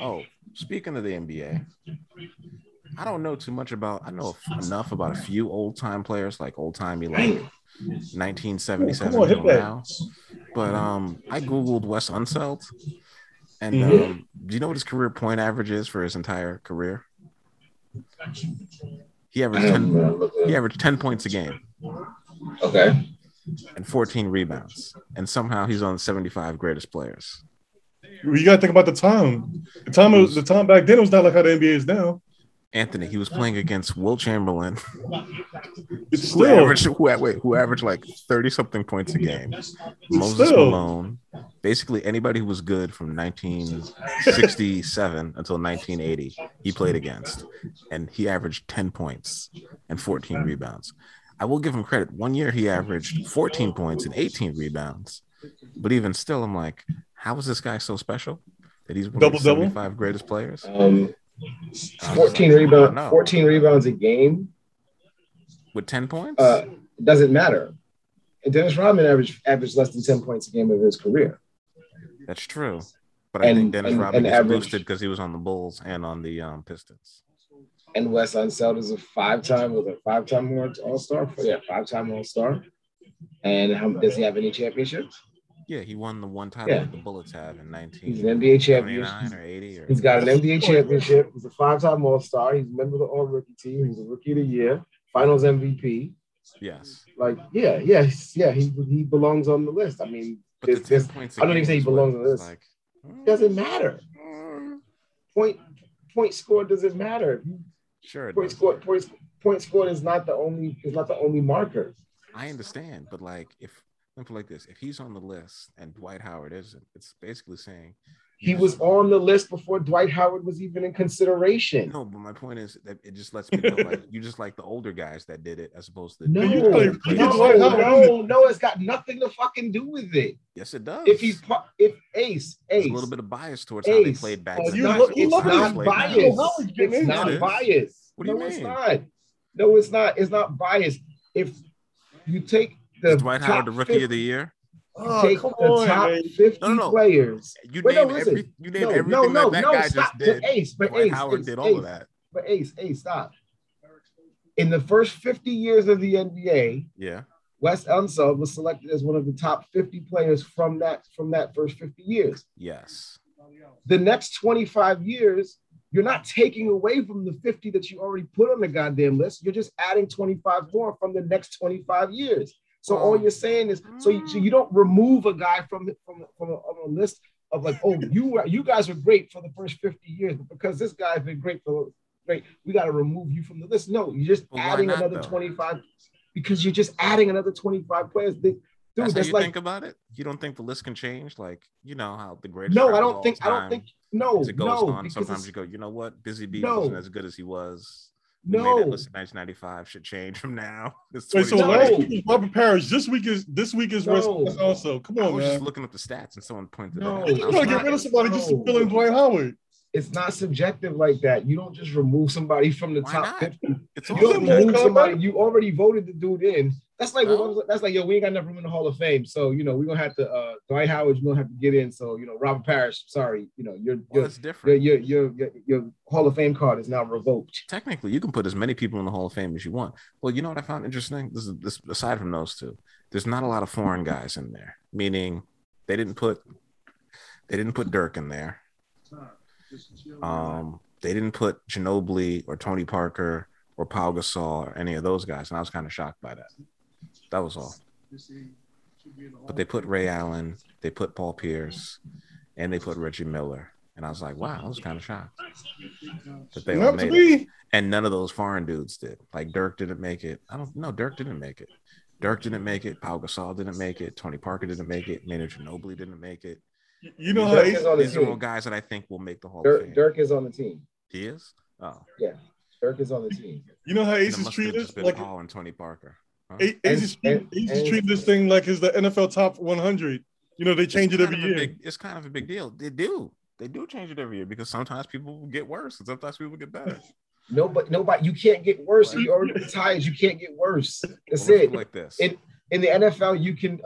Oh, speaking of the NBA, I don't know too much about. I know enough about a few old-time players, like old-timey, like 1977 until now. But I Googled Wes Unseld, and do you know what his career point average is for his entire career? He averaged 10 points a game. Okay. And 14 rebounds. And somehow he's on the 75 greatest players. You got to think about the time. The time back then was not like how the NBA is now. Anthony, he was playing against Will Chamberlain. It's still who averaged like 30-something points a game. Moses Malone. Basically anybody who was good from 1967 until 1980, he played against. And he averaged 10 points and 14 rebounds. I will give him credit. One year he averaged 14 points and 18 rebounds. But even still, I'm like, how is this guy so special that he's one of the 75 greatest players? 14 rebounds a game with 10 points? It doesn't matter. And Dennis Rodman averaged less than 10 points a game of his career. That's true. But I think Dennis Rodman was boosted because he was on the Bulls and on the Pistons. And Wes Unseld is a five-time All-Star. And does he have any championships? Yeah, he won the one title that the Bullets have in 19. He's an NBA champion. Or 80 or... He's got an NBA championship. He's a five-time All-Star. He's a member of the All-Rookie team. He's a Rookie of the Year, Finals MVP. Yes. Like, yeah. He belongs on the list. I mean, I don't even say he belongs on the list. Like, it doesn't matter. Point score doesn't matter. Sure. Point score is not the only marker. I understand, but like if he's on the list and Dwight Howard isn't, it's basically saying he was on the list before Dwight Howard was even in consideration. No, but my point is that it just lets me know like you just like the older guys that did it as opposed to no, it's got nothing to fucking do with it. Yes, it does. If Ace, there's a little bit of bias towards how they played back then. It's not biased. It's not biased. What do you mean? It's not. No, it's not. It's not biased. If you take Dwight Howard the Rookie of the Year. Take the top 50 players. You name everything that guy just did. Howard did all of that. But Ace, stop. In the first 50 years of the NBA, Wes Unseld was selected as one of the top 50 players from that first 50 years. Yes. The next 25 years, you're not taking away from the 50 that you already put on the goddamn list. You're just adding 25 more from the next 25 years. So all you're saying is, so you don't remove a guy from a list of like, oh, you guys were great for the first 50 years, but because this guy's been great, we got to remove you from the list. No, you're just adding another 25 because you're just adding another 25 players. That's how you think about it. You don't think the list can change, like you know how the greatest. No, I don't think. As it goes on, sometimes you go, you know what, Busy Bee wasn't as good as he was. No, made that list in 1995 should change from now. Wait, so Robert Parrish this week is West also. Come on, I was just looking up the stats and someone pointed out. You gotta get rid of somebody just to fill in Dwight Howard. It's not subjective like that. You don't just remove somebody from the top 50. You already voted the dude in. That's like we ain't got enough room in the Hall of Fame, so you know we're gonna have to Dwight Howard. You're gonna have to get in. So you know Robert Parrish, sorry, you know your Hall of Fame card is now revoked. Technically, you can put as many people in the Hall of Fame as you want. Well, you know what I found interesting? This aside from those two, there's not a lot of foreign guys in there. Meaning they didn't put Dirk in there. They didn't put Ginobili or Tony Parker or Pau Gasol or any of those guys, and I was kind of shocked by that. That was all. But they put Ray Allen, they put Paul Pierce, and they put Reggie Miller, and I was like, wow, I was kind of shocked that they all made it. And none of those foreign dudes did. Like Dirk didn't make it. Dirk didn't make it. Dirk didn't make it. Pau Gasol didn't make it. Tony Parker didn't make it. Maynard Ginobili didn't make it. You know, these are all guys that I think will make the Hall of Fame. Dirk is on the team. He is? Oh. Yeah. Dirk is on the team. You know how Ace is treated? Like Paul and Tony Parker. Huh? Ace is treating this thing like it's the NFL top 100. You know, they change it every year. It's kind of a big deal. They do change it every year because sometimes people get worse and sometimes people get better. Nobody, you can't get worse. Like, you're already retired. You can't get worse. That's it. Like this. In the NFL, you can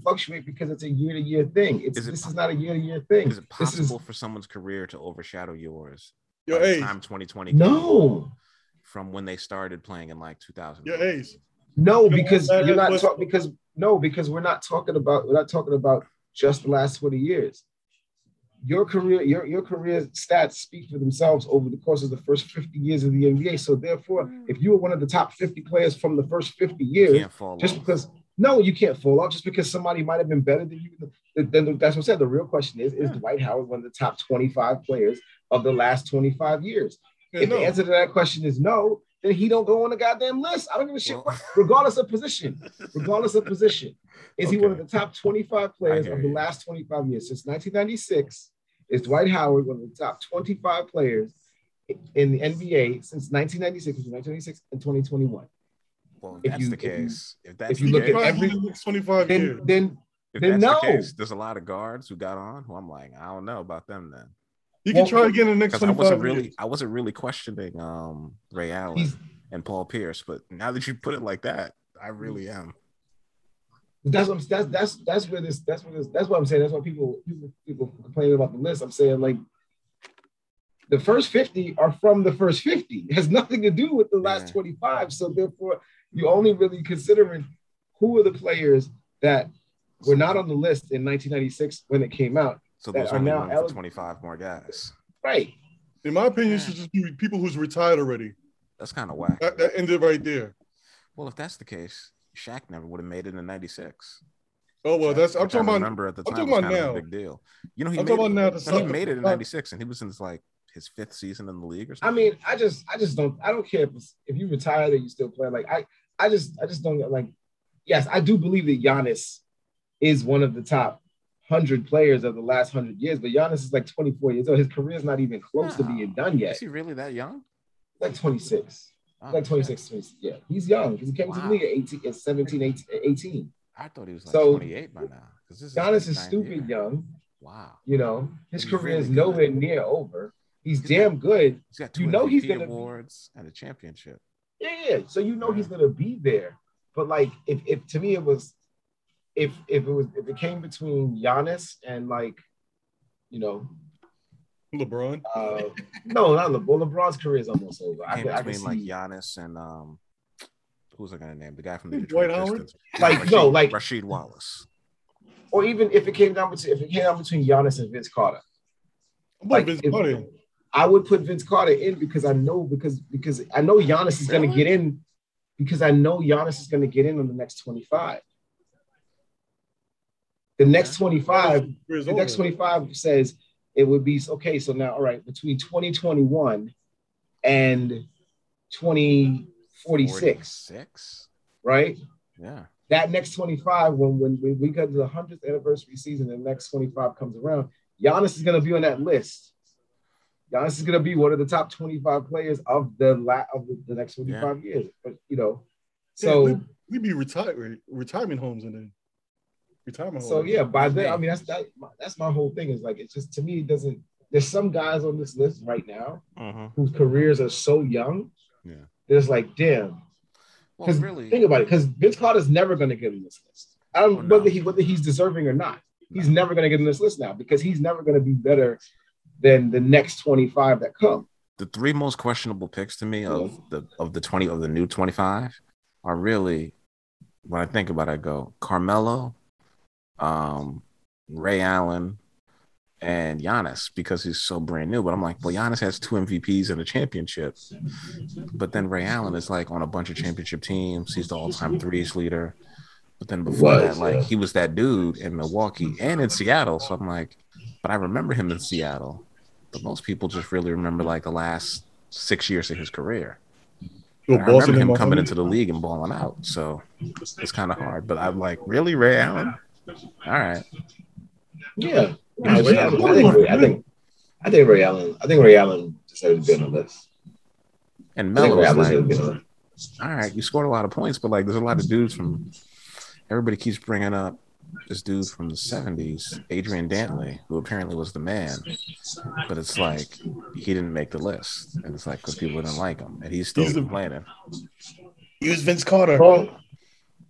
fluctuate because it's a year-to-year thing. This is not a year-to-year thing. Is it possible for someone's career to overshadow yours? Your age. Time 2020. No. From when they started playing in like 2000. Your age. No, because you're not talking. Because we're not talking about just the last 20 years. Your career stats speak for themselves over the course of the first 50 years of the NBA. So therefore, if you were one of the top 50 players from the first 50 years, you can't fall off just because somebody might have been better than you. Then that's what I said. The real question is Dwight Howard one of the top 25 players of the last 25 years? The answer to that question is no, then he don't go on the goddamn list. I don't give a shit. Regardless of position, he one of the top 25 players of the last 25 years since 1996? Is Dwight Howard one of the top 25 players in the NBA since 1996, between 1996 and 2021? Well, if that's the case, there's a lot of guards who got on who I'm like, I don't know about them then. You can try again in the next 25 years. I wasn't really questioning Ray Allen and Paul Pierce, but now that you put it like that, I really am. That's what I'm saying. That's why people complain about the list. I'm saying like the first 50 are from the first 50. It has nothing to do with the last 25. So therefore, you're only really considering who are the players that were not on the list in 1996 when it came out. So those are now 25 more guys. Right. In my opinion, it should just be people who's retired already. That's kind of whack. That ended right there. Well, if that's the case, Shaq never would have made it in '96. Oh well, I'm talking about now. A big deal. You know, he made it in '96, and he was in his fifth season in the league or something. I mean, I don't care if you retired and you still play. Like I just don't get like. Yes, I do believe that Giannis is one of the top 100 players of the last 100 years, but Giannis is like 24 years old. His career is not even close to being done yet. Is he really that young? Like 26. Yeah, he's young because he came to the league at 17, 18. I thought he was 28 by now. Giannis is stupid young. Wow. You know, his career is nowhere near over. He's damn good. He's got two MVP awards and a championship. Yeah. So he's gonna be there. But like, if to me it was, if it came between Giannis and LeBron? No, not LeBron. LeBron's career is almost over. I mean, Giannis and who's I gonna name? The guy from the Detroit Pistons. Rasheed Wallace. Or even if it came down between Giannis and Vince Carter. I would put Vince Carter in because I know Giannis is gonna get in on the next 25. The next 25 says it would be okay. So now, all right, between 2021 and 2046, right? Yeah. That next 25, when we got to the 100th anniversary season, the next 25 comes around, Giannis is going to be on that list. Giannis is going to be one of the top 25 players of the next 25 years. But, so we'd be retirement homes in there. So by then, I mean that's my whole thing. Is like it's just to me it doesn't. There's some guys on this list right now whose careers are so young. Yeah, there's like damn. Well, really, think about it. Because Vince Carter's never going to get in this list. I don't know whether he's deserving or not. He's never going to get in this list now because he's never going to be better than the next 25 that come. The three most questionable picks to me of the new 25 are really when I think about it, I go Carmelo, Ray Allen and Giannis because he's so brand new. But I'm like, well, Giannis has two MVPs and a championship. But then Ray Allen is like on a bunch of championship teams. He's the all-time threes leader. But then before that, he was that dude in Milwaukee and in Seattle. So I'm like, but I remember him in Seattle. But most people just really remember like the last 6 years of his career. I remember him coming into the league and balling out. So it's kind of hard. But I'm like, really, Ray Allen? All right. Yeah. I think Ray Allen deserves to be on the list. And Melo's like, all right, you scored a lot of points, but like, there's a lot of dudes from. Everybody keeps bringing up this dude from the '70s, Adrian Dantley, who apparently was the man, but it's like he didn't make the list, and it's like because people didn't like him, and he's still complaining. He was Vince Carter. Well,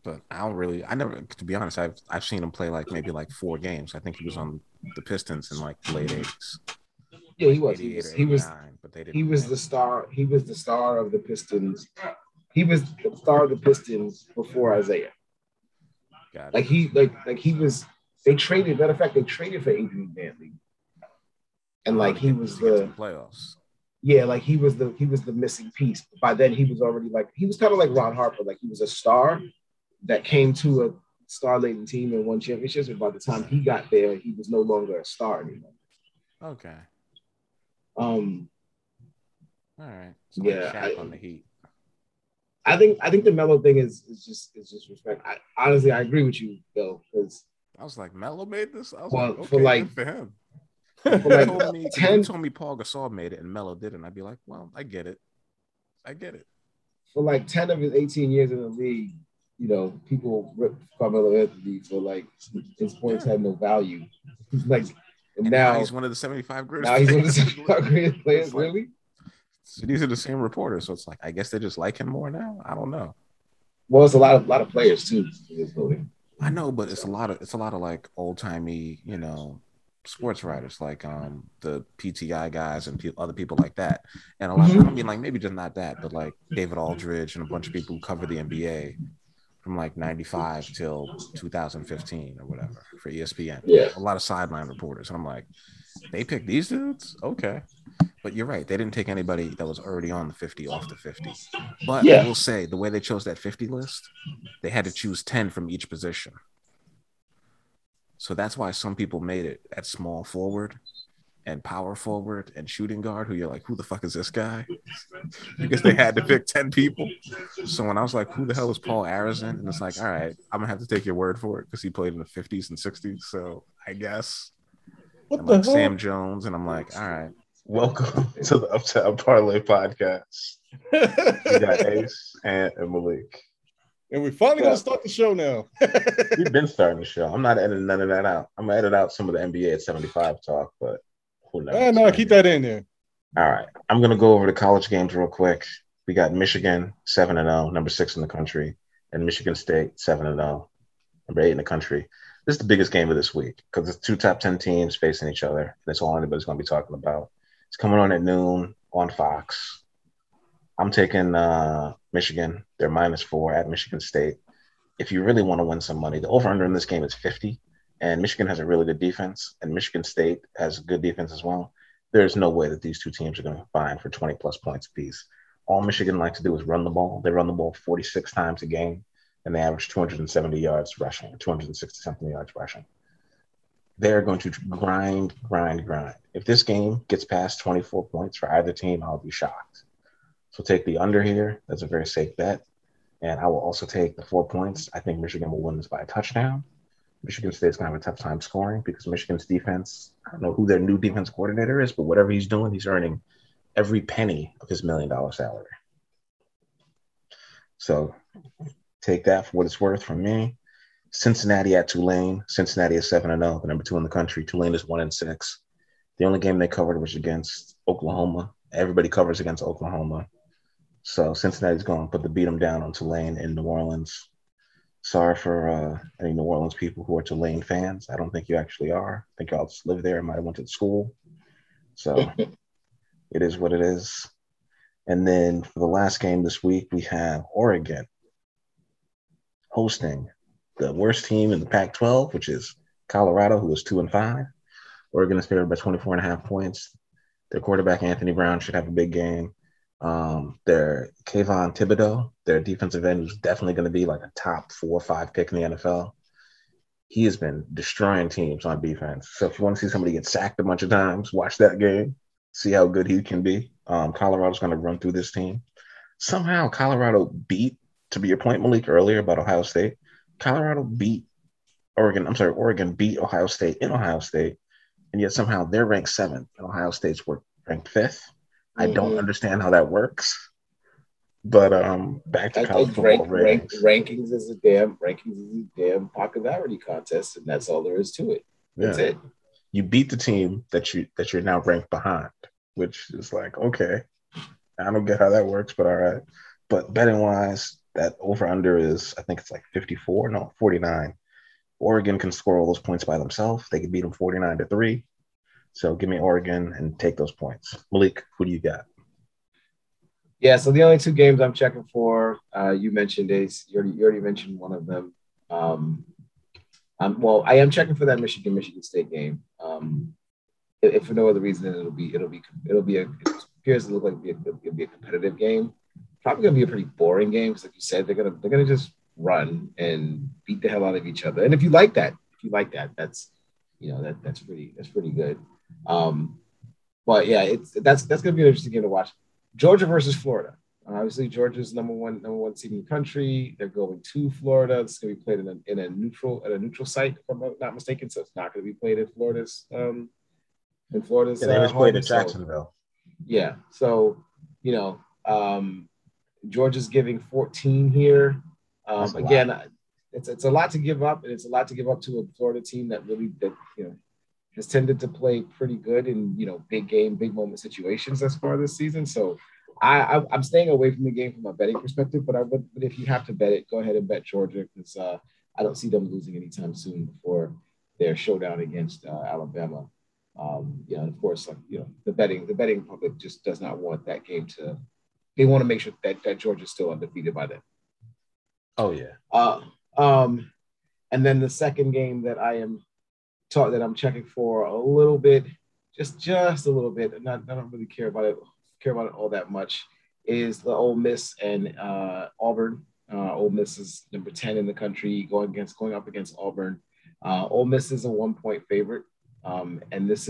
But I don't really, I never, to be honest, I've seen him play like maybe like four games. I think he was on the Pistons in like the late 80s. Yeah, he was. He was the star of the Pistons. He was the star of the Pistons before Isaiah. Got it. They traded for Adrian Dantley. And like he was the playoffs. Yeah, like he was the missing piece. By then he was kind of like Ron Harper, like he was a star that came to a star-laden team and won championships. And by the time he got there, he was no longer a star anymore. Okay. All right. So yeah. On the Heat. I think the Melo thing is just respect. I agree with you, Bill. Because I was like, Melo made this. I was for him. You told me Paul Gasol made it and Melo didn't. I'd be like, well, I get it. For like 10 of his 18 years in the league, you know, people ripped Carmelo Anthony for like his points had no value. Like, and now he's one of the 75 greatest. Now he's one of the 75 greatest players. Like, really? So these are the same reporters, so it's like I guess they just like him more now. I don't know. Well, it's a lot of players too. I know, but it's a lot of like old timey, you know, sports writers like the PTI guys and other people like that. And a lot of, I mean, like maybe just not that, but like David Aldridge and a bunch of people who cover the NBA from like 95 till 2015 or whatever for ESPN. Yeah. A lot of sideline reporters. And I'm like, they picked these dudes? Okay. But you're right. They didn't take anybody that was already on the 50 off the 50. But yeah. I will say the way they chose that 50 list, they had to choose 10 from each position. So that's why some people made it at small forward and power forward and shooting guard, who you're like, who the fuck is this guy? Because they had to pick 10 people. So when I was like, who the hell is Paul Arizin? And it's like, all right, I'm going to have to take your word for it because he played in the 50s and 60s. So I guess Sam Jones. And I'm like, all right. Welcome to the Uptown Parlay Podcast. We got Ace and Malik. And we finally going to start the show now. We've been starting the show. I'm not editing none of that out. I'm going to edit out some of the NBA at 75 talk, but who knows? No, keep that in there. All right. I'm going to go over the college games real quick. We got Michigan, 7-0, number 6 in the country, and Michigan State, 7-0, number 8 in the country. This is the biggest game of this week because it's two top 10 teams facing each other, and that's all anybody's going to be talking about. It's coming on at noon on Fox. I'm taking Michigan. They're -4 at Michigan State. If you really want to win some money, the over-under in this game is 50, and Michigan has a really good defense, and Michigan State has a good defense as well. There's no way that these two teams are going to combine for 20-plus points apiece. All Michigan likes to do is run the ball. They run the ball 46 times a game, and they average 270 yards rushing, 260-something yards rushing. They're going to grind. If this game gets past 24 points for either team, I'll be shocked. So take the under here. That's a very safe bet. And I will also take the 4 points. I think Michigan will win this by a touchdown. Michigan State's going to have a tough time scoring because Michigan's defense, I don't know who their new defense coordinator is, but whatever he's doing, he's earning every penny of his $1 million salary. So take that for what it's worth from me. Cincinnati at Tulane. Cincinnati is 7-0, the number 2 in the country. Tulane is 1-6. The only game they covered was against Oklahoma. Everybody covers against Oklahoma. So Cincinnati's going to put the beat them down on Tulane in New Orleans. Sorry for any New Orleans people who are Tulane fans. I don't think you actually are. I think y'all just live there and might have went to school. So it is what it is. And then for the last game this week, we have Oregon hosting the worst team in the Pac-12, which is Colorado, who is 2-5. Oregon is favored by 24.5 points. Their quarterback, Anthony Brown, should have a big game. Their Kayvon Thibodeau, their defensive end, who's definitely going to be like a top 4 or 5 pick in the NFL. He has been destroying teams on defense. So if you want to see somebody get sacked a bunch of times, watch that game, see how good he can be. Colorado's going to run through this team. Somehow Colorado beat, to your point, Malik, earlier about Ohio State, Oregon beat Ohio State in Ohio State, and yet somehow they're ranked 7th and Ohio State's ranked 5th. I don't understand how that works, but back to college football rankings is a damn popularity contest, and that's all there is to it. Yeah. That's it. You beat the team that you're now ranked behind, which is like, okay, I don't get how that works, but all right. But betting wise, That over-under is, I think it's like 54, no, 49. Oregon can score all those points by themselves. They could beat them 49-3. So give me Oregon and take those points. Malik, who do you got? Yeah, so the only two games I'm checking for, you mentioned Ace. You already mentioned one of them. I am checking for that Michigan State game. If for no other reason, it appears to look like it'll be a competitive game. Probably gonna be a pretty boring game because, like you said, they're gonna just run and beat the hell out of each other. And if you like that, that's pretty good. But yeah, that's gonna be an interesting game to watch. Georgia versus Florida. Obviously, Georgia's number one seed in the country. They're going to Florida. It's going to be played in a neutral site, if I'm not mistaken. So it's not going to be played in Florida's. They was played in Jacksonville. Yeah. So, Georgia's giving 14 here. It's a lot to give up, and it's a lot to give up to a Florida team that has tended to play pretty good in, big game, big moment situations thus far this season. So I'm staying away from the game from a betting perspective, but if you have to bet it, go ahead and bet Georgia because I don't see them losing anytime soon before their showdown against Alabama. Of course, the betting public just does not want that game to – they want to make sure that Georgia's still undefeated by then. Oh, yeah. And then the second game that I'm checking for a little bit, just a little bit. I don't really care about it all that much. Is the Ole Miss and Auburn? Ole Miss is number 10 in the country, going up against Auburn. Ole Miss is a 1-point favorite, and this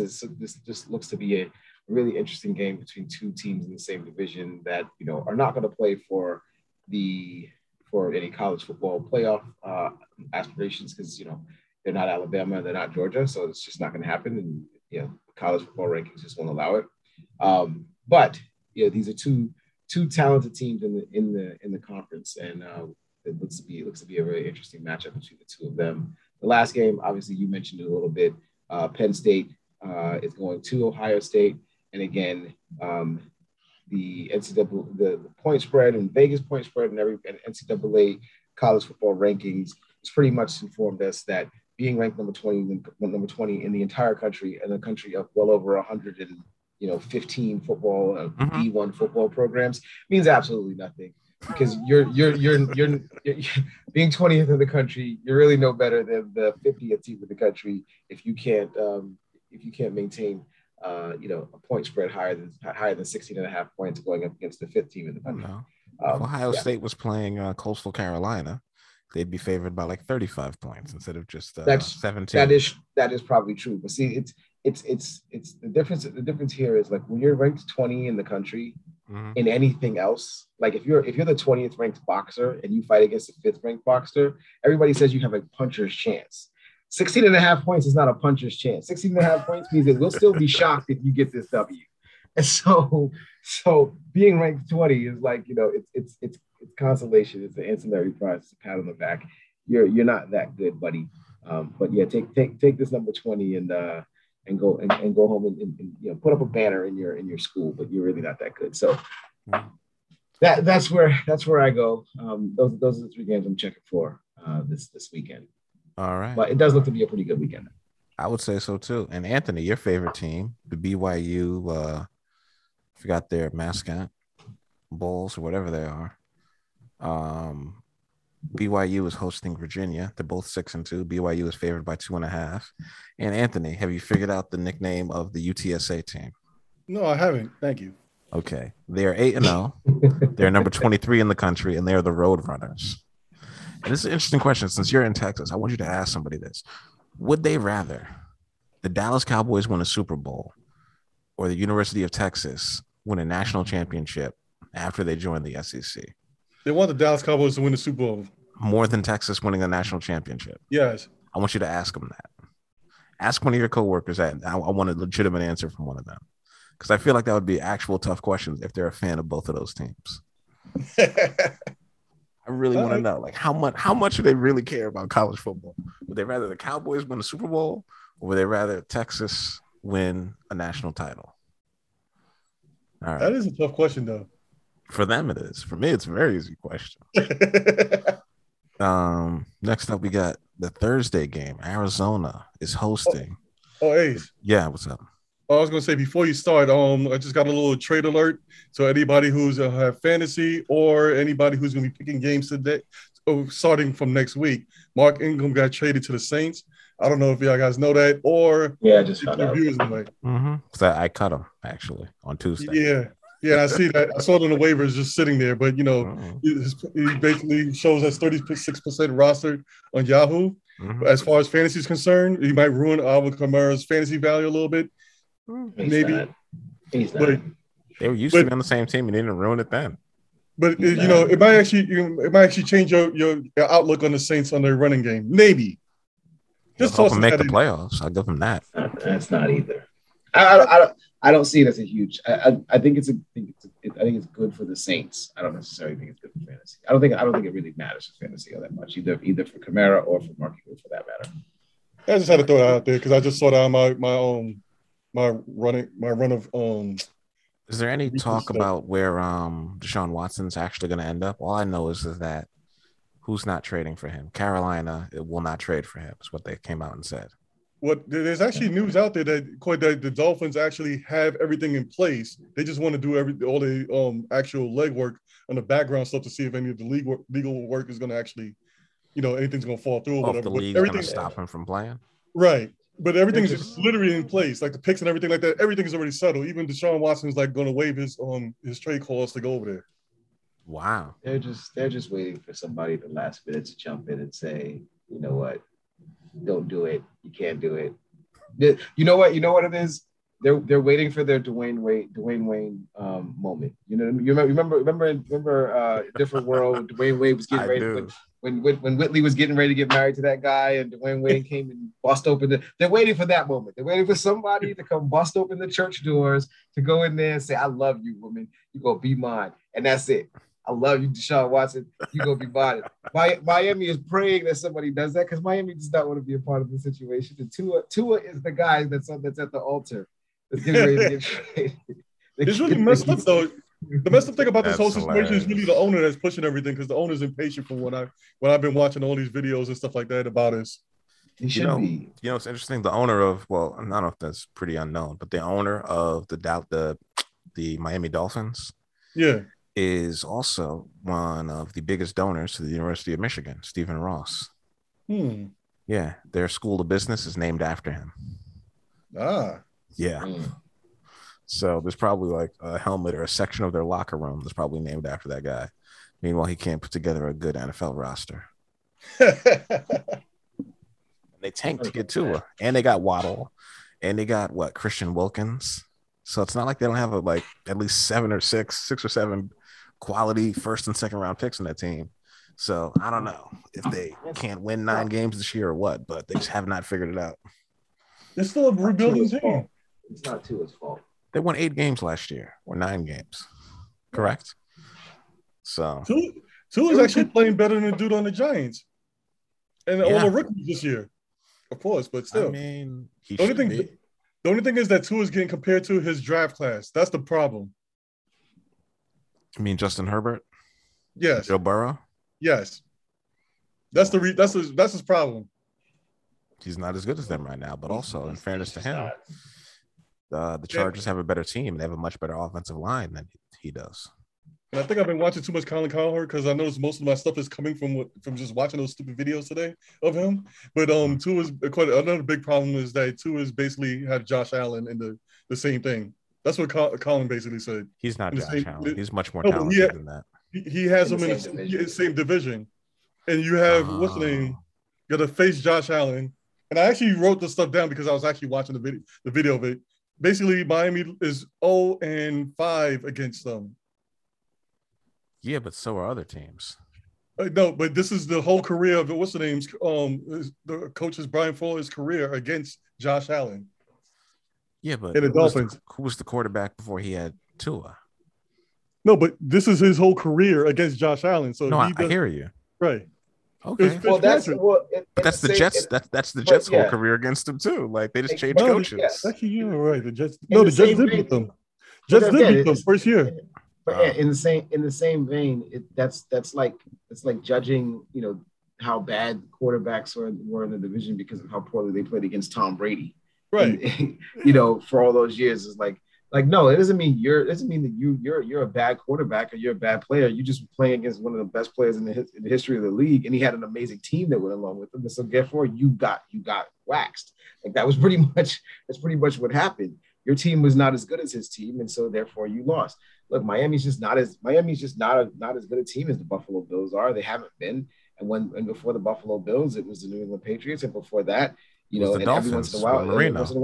just looks to be a really interesting game between two teams in the same division that are not going to play for any college football playoff aspirations because they're not Alabama, they're not Georgia, so it's just not going to happen. And college football rankings just won't allow it. But these are two talented teams in the conference, and it looks to be a very interesting matchup between the two of them. The last game, obviously, you mentioned it a little bit. Penn State is going to Ohio State, and again, the NCAA the point spread and Vegas point spread and every and NCAA college football rankings has pretty much informed us that. Being ranked number 20 in the entire country, and a country of well over 115 football D1 football programs means absolutely nothing because you're being 20th in the country. You're really no better than the 50th team in the country if you can't maintain a point spread higher than 16.5 points going up against the fifth team in the country. No. Ohio State was playing Coastal Carolina. They'd be favored by like 35 points instead of just 17. That is probably true, but see, it's the difference. The difference here is like when you're ranked 20 in the country, in anything else, like if you're the 20th ranked boxer and you fight against the 5th ranked boxer, everybody says you have a puncher's chance. 16.5 points is not a puncher's chance. 16.5 points means that we'll still be shocked if you get this W. And so being ranked 20 is like it's. Consolation is the ancillary prize. It's a pat on the back. You're not that good, buddy. But yeah, take this number 20 and go home and put up a banner in your school. But you're really not that good. So that's where I go. Those are the three games I'm checking for this weekend. All right. But it does look to be a pretty good weekend. I would say so too. And Anthony, your favorite team, the BYU. Forgot their mascot, Bulls or whatever they are. BYU is hosting Virginia. They're both 6-2. BYU is favored by 2.5. And Anthony, have you figured out the nickname of the UTSA team? No, I haven't. Thank you. Okay. They are 8-0. They're number 23 in the country, and they are the Roadrunners. And this is an interesting question. Since you're in Texas, I want you to ask somebody this. Would they rather the Dallas Cowboys win a Super Bowl or the University of Texas win a national championship after they join the SEC? They want the Dallas Cowboys to win the Super Bowl. More than Texas winning a national championship. Yes. I want you to ask them that. Ask one of your coworkers that. I want a legitimate answer from one of them. Because I feel like that would be actual tough questions if they're a fan of both of those teams. I really want to know, like, how much do they really care about college football? Would they rather the Cowboys win the Super Bowl or would they rather Texas win a national title? All right. That is a tough question, though. For them, it is. For me, it's a very easy question. Next up, we got the Thursday game. Arizona is hosting. Oh, hey. Yeah, what's up? I was going to say, before you start, I just got a little trade alert. So anybody who's have fantasy or anybody who's going to be picking games today, starting from next week, Mark Ingram got traded to the Saints. I don't know if y'all guys know that or yeah, I just found out. Mm-hmm. So I cut him actually on Tuesday. Yeah. Yeah, I see that. I saw it on the waivers just sitting there, but, you know, he basically shows us 36% rostered on Yahoo. Mm-hmm. But as far as fantasy is concerned, he might ruin Alvin Kamara's fantasy value a little bit. He's maybe. But they were used to be on the same team and they didn't ruin it then. But, you know, it might actually change your outlook on the Saints on their running game. Maybe. Just hope them make the playoffs. I'll give them that. That's not either. I don't see it as a huge. I think it's good for the Saints. I don't necessarily think it's good for fantasy. I don't think it really matters for fantasy all that much either for Kamara or for Mark Ingram for that matter. I just had to throw that out there because I just saw that on my run of. Is there any talk about where Deshaun Watson's actually going to end up? All I know is that who's not trading for him? Carolina will not trade for him. Is what they came out and said. Well, there's actually news out there that the Dolphins actually have everything in place. They just want to do all the actual legwork on the background stuff to see if any of the legal work is going to actually, you know, anything's going to fall through or whatever. The league's going to stop him from playing. Right. But everything's just literally in place. Like the picks and everything like that, everything is already settled. Even Deshaun Watson's like going to waive his trade clause to go over there. Wow. They're just waiting for somebody at the last minute to jump in and say, you know what? Don't do it. You can't do it. You know what? You know what it is. They're waiting for their Dwayne Wayne moment. You know what I mean? You remember Different World. Dwayne Wade was getting ready when Whitley was getting ready to get married to that guy, and Dwayne Wayne came and bust open They're waiting for that moment. They're waiting for somebody to come bust open the church doors to go in there and say, "I love you, woman. You gonna be mine," and that's it. I love you, Deshaun Watson. You're going to be bothered. Miami is praying that somebody does that because Miami does not want to be a part of the situation. And Tua is the guy that's at the altar. That's getting ready to get traded. It's really messed up, though. The messed up thing about this whole situation is really the owner that's pushing everything because the owner's impatient from when I've been watching all these videos and stuff like that about us. He should be. You know, it's interesting. The owner of, well, I don't know if that's pretty unknown, but the owner of the Miami Dolphins. Yeah. Is also one of the biggest donors to the University of Michigan, Stephen Ross. Hmm. Yeah, their school of business is named after him. Ah. Yeah. Mm. So there's probably like a helmet or a section of their locker room that's probably named after that guy. Meanwhile, he can't put together a good NFL roster. They tanked to get Tua, and they got Waddle, and they got what, Christian Wilkins. So it's not like they don't have at least six or seven. Quality first and second round picks in that team. So I don't know if they can't win 9 games this year or what, but they just have not figured it out. They're still a rebuilding team. It's not Tua's fault. They won 8 games last year or 9 games, correct? So Tua's actually playing better than the dude on the Giants and all the rookies this year, of course, but still. I mean, the only thing is that Tua's getting compared to his draft class. That's the problem. You mean Justin Herbert? Yes. Joe Burrow? Yes. That's his problem. He's not as good as them right now, but also in fairness to him, the Chargers have a better team. They have a much better offensive line than he does. And I think I've been watching too much Colin Cowherd because I noticed most of my stuff is coming from just watching those stupid videos today of him. But another big problem is that Tua's basically had Josh Allen in the same thing. That's what Colin basically said. He's not Josh Allen. He's much more talented than that. He has him in the same division. And you have, what's the name? Got to face Josh Allen. And I actually wrote this stuff down because I was actually watching the video of it. Basically, Miami is 0-5 against them. Yeah, but so are other teams. No, but this is the whole career of, what's the name? The coach's Brian Fuller's career against Josh Allen. Yeah, but the Dolphins. Who was the quarterback before he had Tua? No, but this is his whole career against Josh Allen. So I hear you. Right. Okay. Well, that's the Jets. That's the Jets' whole career against him too. Like they just changed coaches. Actually, you're right. The Jets. No, the Jets did beat them. Jets did beat them first year. But in the same vein, that's like judging, you know, how bad quarterbacks were in the division because of how poorly they played against Tom Brady. Right. And, you know, for all those years, it's like, no, it doesn't mean that you're a bad quarterback or you're a bad player. You just playing against one of the best players in the history of the league. And he had an amazing team that went along with him. And so therefore you got waxed. Like that's pretty much what happened. Your team was not as good as his team. And so therefore you lost. Look, Miami's just not as good a team as the Buffalo Bills are. They haven't been. And before the Buffalo Bills, it was the New England Patriots. And before that, you know, and every once in a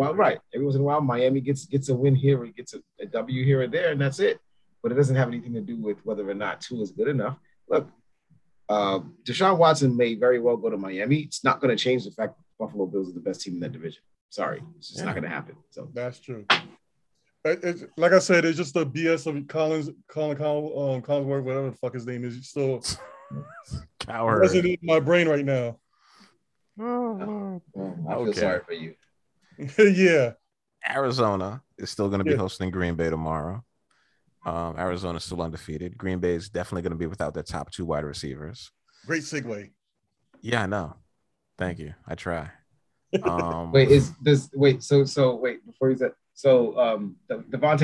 while, Miami gets a win here or gets a W here or there, and that's it. But it doesn't have anything to do with whether or not Tua is good enough. Look, Deshaun Watson may very well go to Miami. It's not going to change the fact that the Buffalo Bills are the best team in that division. Sorry, it's just not going to happen. So that's true. It's, like I said, it's just the BS of Collinsworth, whatever the fuck his name is. Still, coward. It's in my brain right now. Oh, I feel sorry for you. Yeah. Arizona is still going to be hosting Green Bay tomorrow. Arizona is still undefeated. Green Bay is definitely going to be without their top two wide receivers. Great segue. Yeah, I know. Thank you. I try. Davante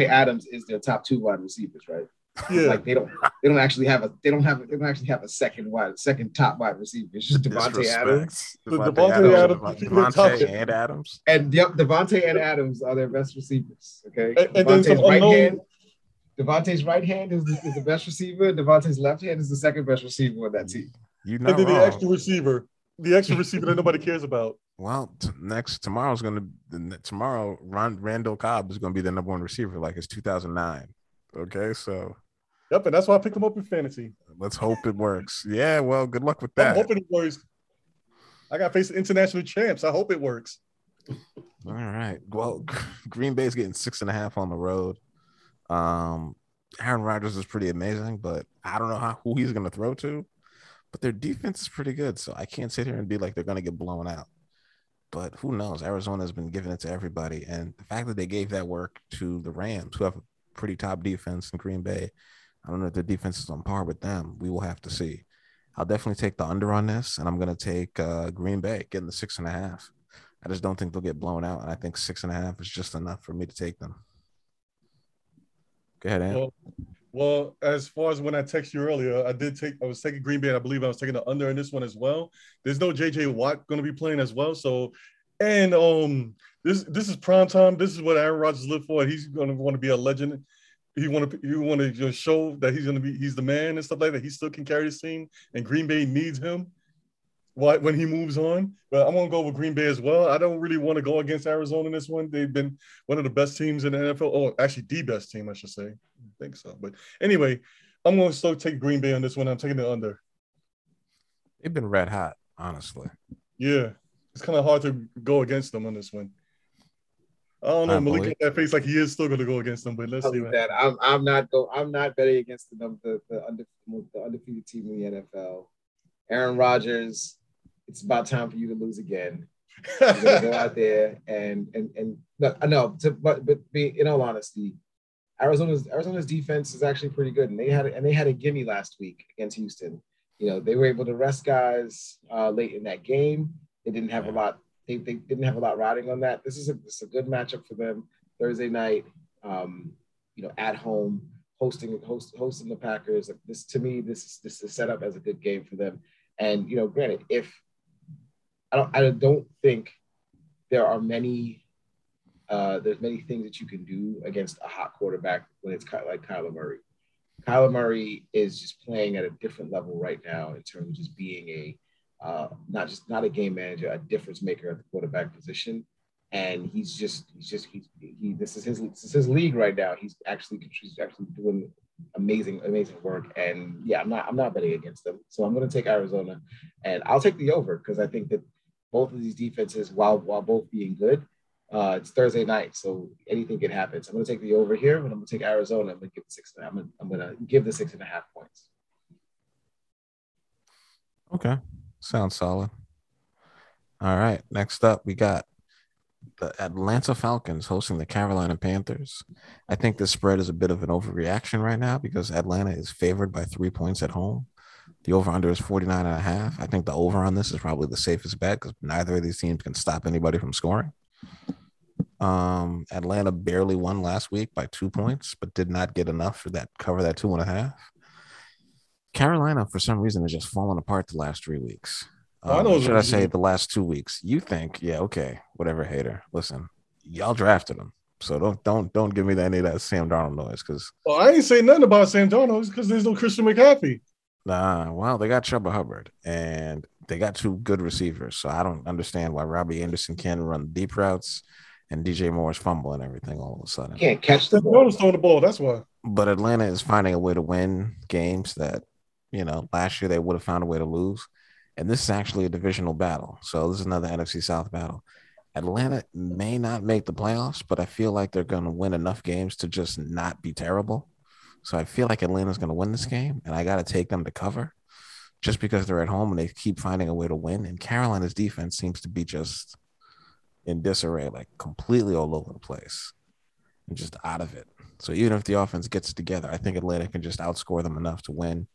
Adams is their top two wide receivers, right? Yeah. Like they don't actually have a second top wide receiver. It's just Davante Adams. Davante and Adams. And yep, Davante and Adams are their best receivers. Okay. And Davante's right hand is the best receiver. Davante's left hand is the second best receiver on that team. You know, and then the extra receiver that nobody cares about. Well, tomorrow Randall Cobb is going to be the number one receiver like it's 2009. Okay, so. Yep, and that's why I picked him up in fantasy. Let's hope it works. Yeah, well, good luck with that. I'm hoping it works. I got to face the international champs. I hope it works. All right. Well, Green Bay's getting 6.5 on the road. Aaron Rodgers is pretty amazing, but I don't know who he's going to throw to. But their defense is pretty good, so I can't sit here and be like they're going to get blown out. But who knows? Arizona's been giving it to everybody. And the fact that they gave that work to the Rams, who have a pretty top defense in Green Bay, I don't know if their defense is on par with them. We will have to see. I'll definitely take the under on this, and I'm going to take Green Bay getting the 6.5. I just don't think they'll get blown out, and I think 6.5 is just enough for me to take them. Go ahead, Ant. Well, as far as when I texted you earlier, I was taking Green Bay, and I believe I was taking the under in this one as well. There's no J.J. Watt going to be playing as well, so and this is prime time. This is what Aaron Rodgers lived for. He's going to want to be a legend. You want to just show that he's the man and stuff like that. He still can carry this team, and Green Bay needs him when he moves on. But I'm going to go with Green Bay as well. I don't really want to go against Arizona in this one. They've been one of the best teams in the NFL. Oh, actually the best team, I should say. I think so. But anyway, I'm going to still take Green Bay on this one. I'm taking the under. They've been red hot, honestly. Yeah. It's kind of hard to go against them on this one. I don't know. Malik got that face like he is still going to go against them, but let's see. That. I'm not betting against the undefeated team in the NFL. Aaron Rodgers, it's about time for you to lose again. You're going to go out there and no. In all honesty, Arizona's defense is actually pretty good, and they had a gimme last week against Houston. You know, they were able to rest guys late in that game. They didn't have a lot. They didn't have a lot riding on that. This is a good matchup for them Thursday night. You know, at home hosting the Packers. Like this to me, this is set up as a good game for them. And you know, granted, if I don't think there are many there's many things that you can do against a hot quarterback when it's like Kyler Murray. Kyler Murray is just playing at a different level right now in terms of just being a not a game manager, a difference maker at the quarterback position, and this is his league right now. He's actually doing amazing work, and yeah, I'm not betting against them, so I'm going to take Arizona, and I'll take the over because I think that both of these defenses, while both being good, it's Thursday night, so anything can happen. So I'm going to take the over here, but I'm going to take Arizona. I'm going to give the 6.5. I'm going to give the 6.5 points. Okay. Sounds solid. All right. Next up, we got the Atlanta Falcons hosting the Carolina Panthers. I think this spread is a bit of an overreaction right now because Atlanta is favored by 3 points at home. The over-under is 49.5. I think the over on this is probably the safest bet because neither of these teams can stop anybody from scoring. Atlanta barely won last week by 2 points, but did not get enough for that cover that 2.5. Carolina, for some reason, has just fallen apart the last 3 weeks. Should I say the last 2 weeks? You think, yeah, okay, whatever, hater. Listen, y'all drafted him, so don't give me any of that Sam Darnold noise. Because I ain't say nothing about Sam Darnold because there's no Christian McCaffrey. Nah, well, they got Chuba Hubbard and they got two good receivers, so I don't understand why Robbie Anderson can't run deep routes. And DJ Moore's fumbling everything all of a sudden. Can't catch the ball. Notice on the ball, that's why. But Atlanta is finding a way to win games that, you know, last year they would have found a way to lose. And this is actually a divisional battle. So this is another NFC South battle. Atlanta may not make the playoffs, but I feel like they're going to win enough games to just not be terrible. So I feel like Atlanta's going to win this game, and I got to take them to cover just because they're at home and they keep finding a way to win. And Carolina's defense seems to be just in disarray, like completely all over the place and just out of it. So even if the offense gets it together, I think Atlanta can just outscore them enough to win.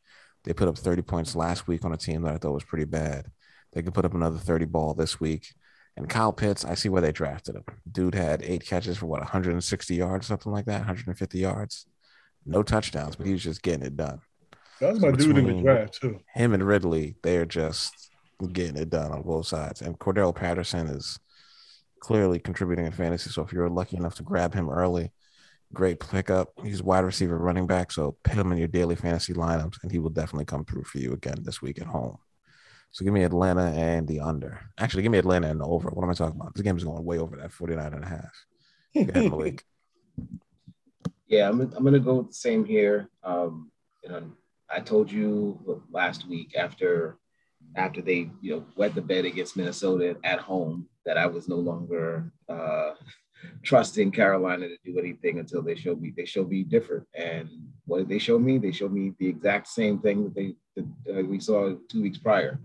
They put up 30 points last week on a team that I thought was pretty bad. They could put up another 30 ball this week. And Kyle Pitts, I see where they drafted him. Dude had 8 catches for, 160 yards, something like that, 150 yards. No touchdowns, but he was just getting it done. That was my dude in the draft, too. Him and Ridley, they're just getting it done on both sides. And Cordell Patterson is clearly contributing in fantasy. So if you're lucky enough to grab him early, great pickup. He's wide receiver, running back. So put him in your daily fantasy lineups and he will definitely come through for you again this week at home. So give me Atlanta and the under. Actually, give me Atlanta and the over. What am I talking about? This game is going way over that 49.5. Go ahead, Malik. Yeah, I'm going to go with the same here. I told you last week after they, wet the bed against Minnesota at home, that I was no longer trusting Carolina to do anything until they showed me different. And what did they show me? They showed me the exact same thing that we saw 2 weeks prior,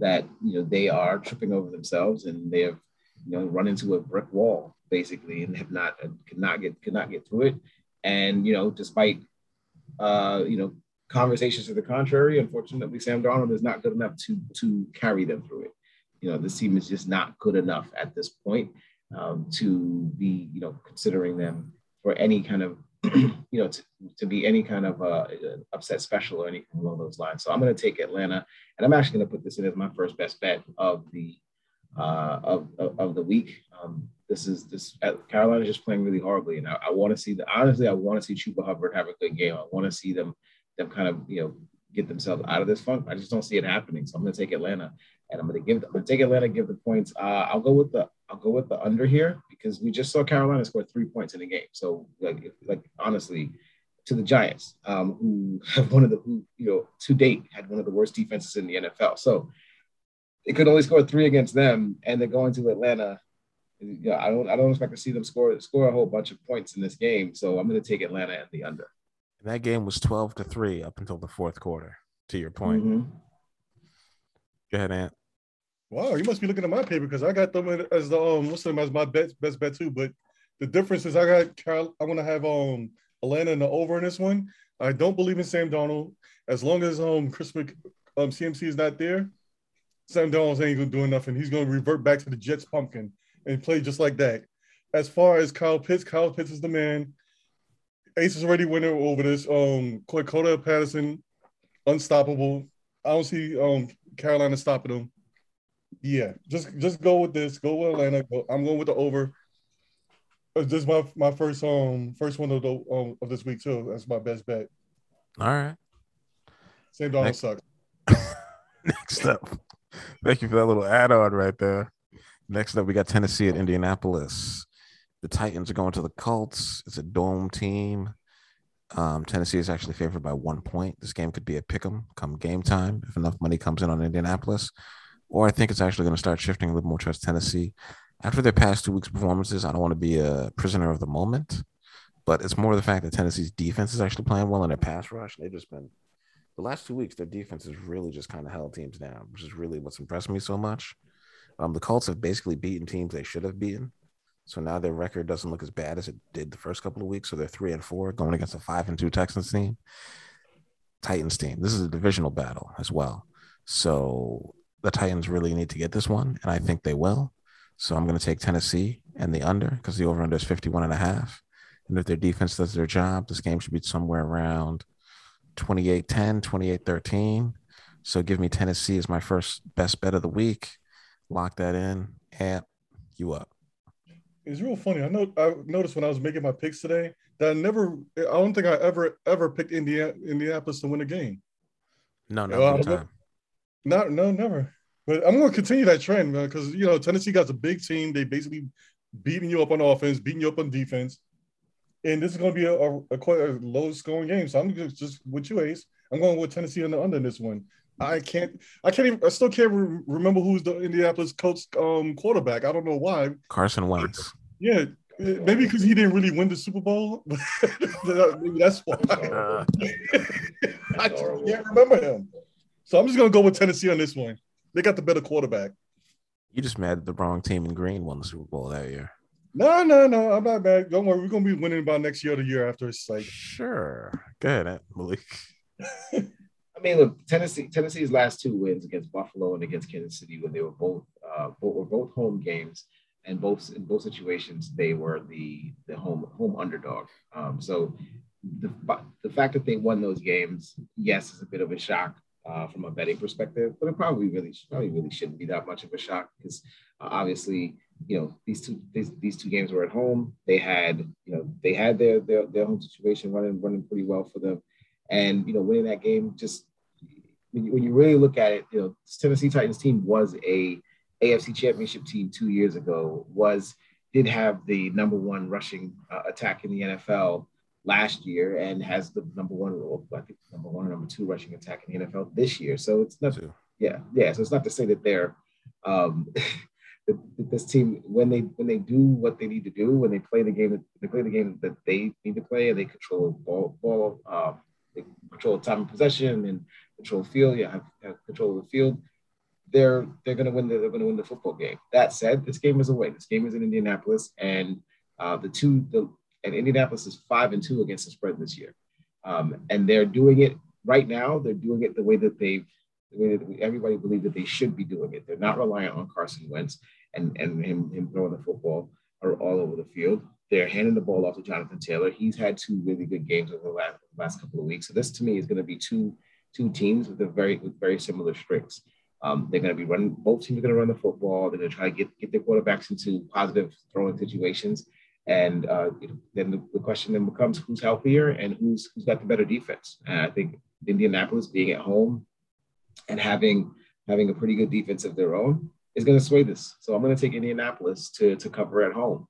that, they are tripping over themselves and they have, run into a brick wall basically and have not, could not get through it. And, despite, conversations to the contrary, unfortunately, Sam Darnold is not good enough to carry them through it. This team is just not good enough at this point to be, considering them for any kind of, to be any kind of upset special or anything along those lines. So I'm going to take Atlanta, and I'm actually going to put this in as my first best bet of the of the week. Carolina is just playing really horribly, and I want to see I want to see Chuba Hubbard have a good game. I want to see them kind of, get themselves out of this funk. I just don't see it happening. So I'm going to take Atlanta, and give the points. I'll go with the under here because we just saw Carolina score 3 points in a game. So like honestly, to the Giants, who have to date had one of the worst defenses in the NFL. So they could only score 3 against them, and they're going to Atlanta. I don't expect to see them score a whole bunch of points in this game. So I'm going to take Atlanta and the under. And that game was 12-3 up until the fourth quarter, to your point. Mm-hmm. Go ahead, Ant. Wow, you must be looking at my paper because I got them as the as my best bet too. But the difference is I want to have Atlanta in the over in this one. I don't believe in Sam Darnold. As long as CMC is not there, Sam Darnold ain't going to do nothing. He's going to revert back to the Jets pumpkin and play just like that. As far as Kyle Pitts is the man. Ace is already winning over this. Cordell Patterson, unstoppable. I don't see Carolina stopping them. Yeah, just go with this. Go with Atlanta. I'm going with the over. This is my first one of this week too. That's my best bet. All right. Sam Darnold sucks. Next up, thank you for that little add-on right there. Next up, we got Tennessee at Indianapolis. The Titans are going to the Colts. It's a dome team. Tennessee is actually favored by 1 point. This game could be a pick'em come game time if enough money comes in on Indianapolis. Or I think it's actually going to start shifting a little more towards Tennessee. After their past 2 weeks' performances, I don't want to be a prisoner of the moment, but it's more the fact that Tennessee's defense is actually playing well in their pass rush. They've just been – the last 2 weeks, their defense has really just kind of held teams down, which is really what's impressed me so much. The Colts have basically beaten teams they should have beaten. So now their record doesn't look as bad as it did the first couple of weeks. So they're 3-4 going against a 5-2 Texans team, Titans team. This is a divisional battle as well. So the Titans really need to get this one, and I think they will. So I'm going to take Tennessee and the under, because the over-under is 51.5. And if their defense does their job, this game should be somewhere around 28-10, 28-13. So give me Tennessee as my first best bet of the week. Lock that in. Amp, you up. It's real funny. I noticed when I was making my picks today that I don't think I ever picked Indianapolis to win a game. No, never. But I'm going to continue that trend, man, because, you know, Tennessee got a big team. They basically beating you up on offense, beating you up on defense. And this is going to be quite a low-scoring game. So I'm just with you, Ace. I'm going with Tennessee on the under in this one. I still can't remember who's the Indianapolis Colts quarterback. I don't know why. Carson Wentz. Yeah, maybe because he didn't really win the Super Bowl. Maybe that's why. I can't remember him. So I'm just going to go with Tennessee on this one. They got the better quarterback. You just mad that the wrong team in green won the Super Bowl that year. No, I'm not mad. Don't worry. We're going to be winning by next year or the year after. It's like, sure. Go ahead, Malik. I mean, look, Tennessee's last two wins against Buffalo and against Kansas City, when they were both home games, and in both situations they were the home underdog. So the fact that they won those games, yes, is a bit of a shock from a betting perspective, but it probably really shouldn't be that much of a shock, because obviously, you know, these two games were at home. They had their home situation running pretty well for them. And, you know, winning that game, just when you really look at it, you know, this Tennessee Titans team was a AFC championship team 2 years ago, did have the number one rushing attack in the NFL last year, and has the number one or number two rushing attack in the NFL this year. So it's not, yeah. So it's not to say that they're that this team, when they do what they need to do, when they play the game, that they need to play, and they control ball. Control time of possession and control of the field. They're going to win. They're going to win the football game. That said, this game is away. This game is in Indianapolis, and Indianapolis is 5-2 against the spread this year, and they're doing it right now. They're doing it the way that everybody believed that they should be doing it. They're not reliant on Carson Wentz and him throwing the football or all over the field. They're handing the ball off to Jonathan Taylor. He's had two really good games over the last couple of weeks. So this, to me, is going to be two teams with very similar strengths. They're going to be running. Both teams are going to run the football. They're going to try to get their quarterbacks into positive throwing situations. And then the question then becomes, who's healthier and who's got the better defense. And I think Indianapolis being at home and having a pretty good defense of their own is going to sway this. So I'm going to take Indianapolis to cover at home.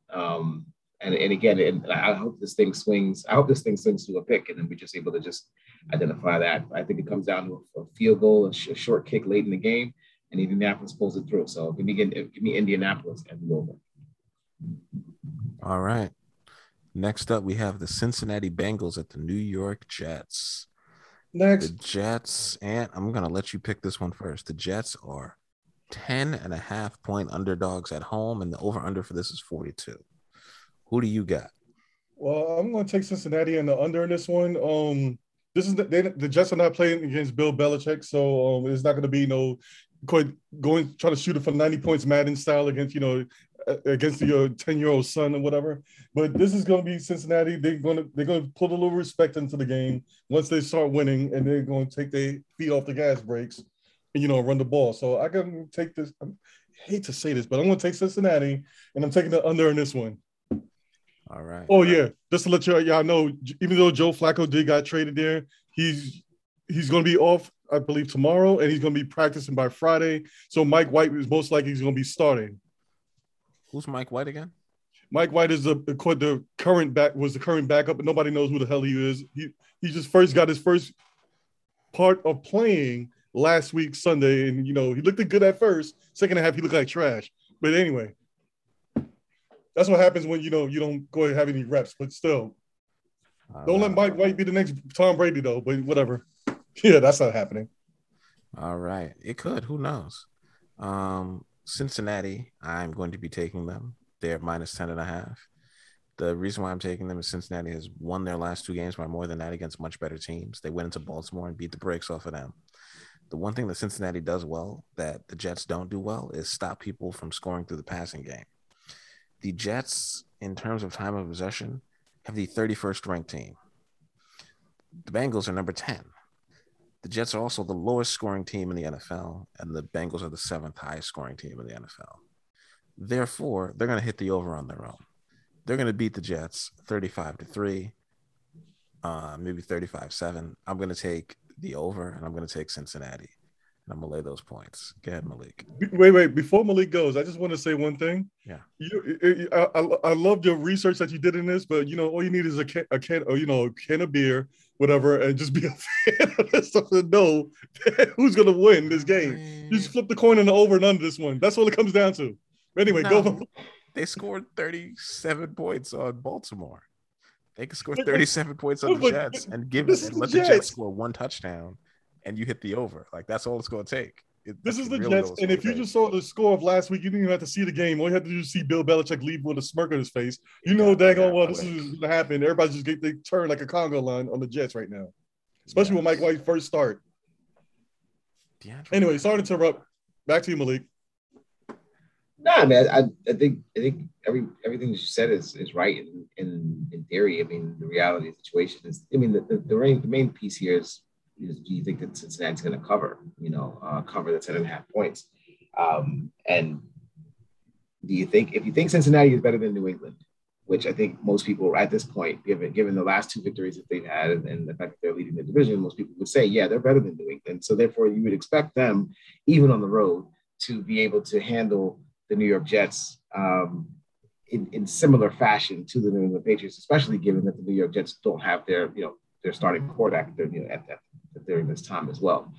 And again, I hope this thing swings. I hope this thing swings to a pick, and then we're just able to just identify that. I think it comes down to a field goal, a short kick late in the game, and Indianapolis pulls it through. So give me Indianapolis and the over. All right. Next up, we have the Cincinnati Bengals at the New York Jets. Next, the Jets, and I'm gonna let you pick this one first. The Jets are 10.5 point underdogs at home, and the over/under for this is 42. Who do you got? Well, I'm going to take Cincinnati and the under in this one. The Jets are not playing against Bill Belichick, so it's not going to be trying to shoot it for 90 points Madden style against your 10-year-old son or whatever. But this is going to be Cincinnati. They're going to put a little respect into the game once they start winning, and they're going to take their feet off the gas brakes and run the ball. So I can take this. I hate to say this, but I'm going to take Cincinnati, and I'm taking the under in this one. All right. Oh, yeah. Just to let y'all know, even though Joe Flacco got traded there, he's going to be off, I believe, tomorrow, and he's going to be practicing by Friday. So Mike White is most likely he's going to be starting. Who's Mike White again? Mike White is the current backup, but nobody knows who the hell he is. He just first got his first part of playing last week, Sunday, and, he looked good at first. Second half, he looked like trash. But anyway. That's what happens when, you don't go ahead and have any reps, but still. Don't let Mike White be the next Tom Brady, though, but whatever. Yeah, that's not happening. All right. It could. Who knows? Cincinnati, I'm going to be taking them. They're minus 10.5. The reason why I'm taking them is Cincinnati has won their last two games by more than that against much better teams. They went into Baltimore and beat the brakes off of them. The one thing that Cincinnati does well that the Jets don't do well is stop people from scoring through the passing game. The Jets, in terms of time of possession, have the 31st ranked team. The Bengals are number 10. The Jets are also the lowest scoring team in the NFL, and the Bengals are the 7th highest scoring team in the NFL. Therefore, they're going to hit the over on their own. They're going to beat the Jets 35-3, maybe 35-7. I'm going to take the over, and I'm going to take Cincinnati, and I'm going to lay those points. Go ahead, Malik. Wait. Before Malik goes, I just want to say one thing. Yeah. I loved your research that you did in this, but, you know, all you need is a can of beer, whatever, and just be a fan of this stuff to know who's going to win this game. You just flip the coin on the over and under this one. That's all it comes down to. Anyway, no, go. They scored 37 points on Baltimore. They could score 37 points on the Jets and let the Jets score one touchdown, and you hit the over. Like, that's all it's going to take. This is the Jets, and if you just saw the score of last week, you didn't even have to see the game. All you had to do is see Bill Belichick leave with a smirk on his face. You know daggone well this is going to happen. Everybody's just getting they turn like a Congo line on the Jets right now, especially when Mike White first start. Anyway, sorry to interrupt. Back to you, Malik. No, man. I think everything that you said is right in theory. I mean, the reality of the situation is. I mean, the main piece here is do you think that Cincinnati's going to cover? You know, cover the 10.5 points. And if you think Cincinnati is better than New England, which I think most people at this point, given the last two victories that they've had and the fact that they're leading the division, most people would say, yeah, they're better than New England. So therefore, you would expect them, even on the road, to be able to handle the New York Jets in similar fashion to the New England Patriots, especially given that the New York Jets don't have their starting quarterback during this time as well.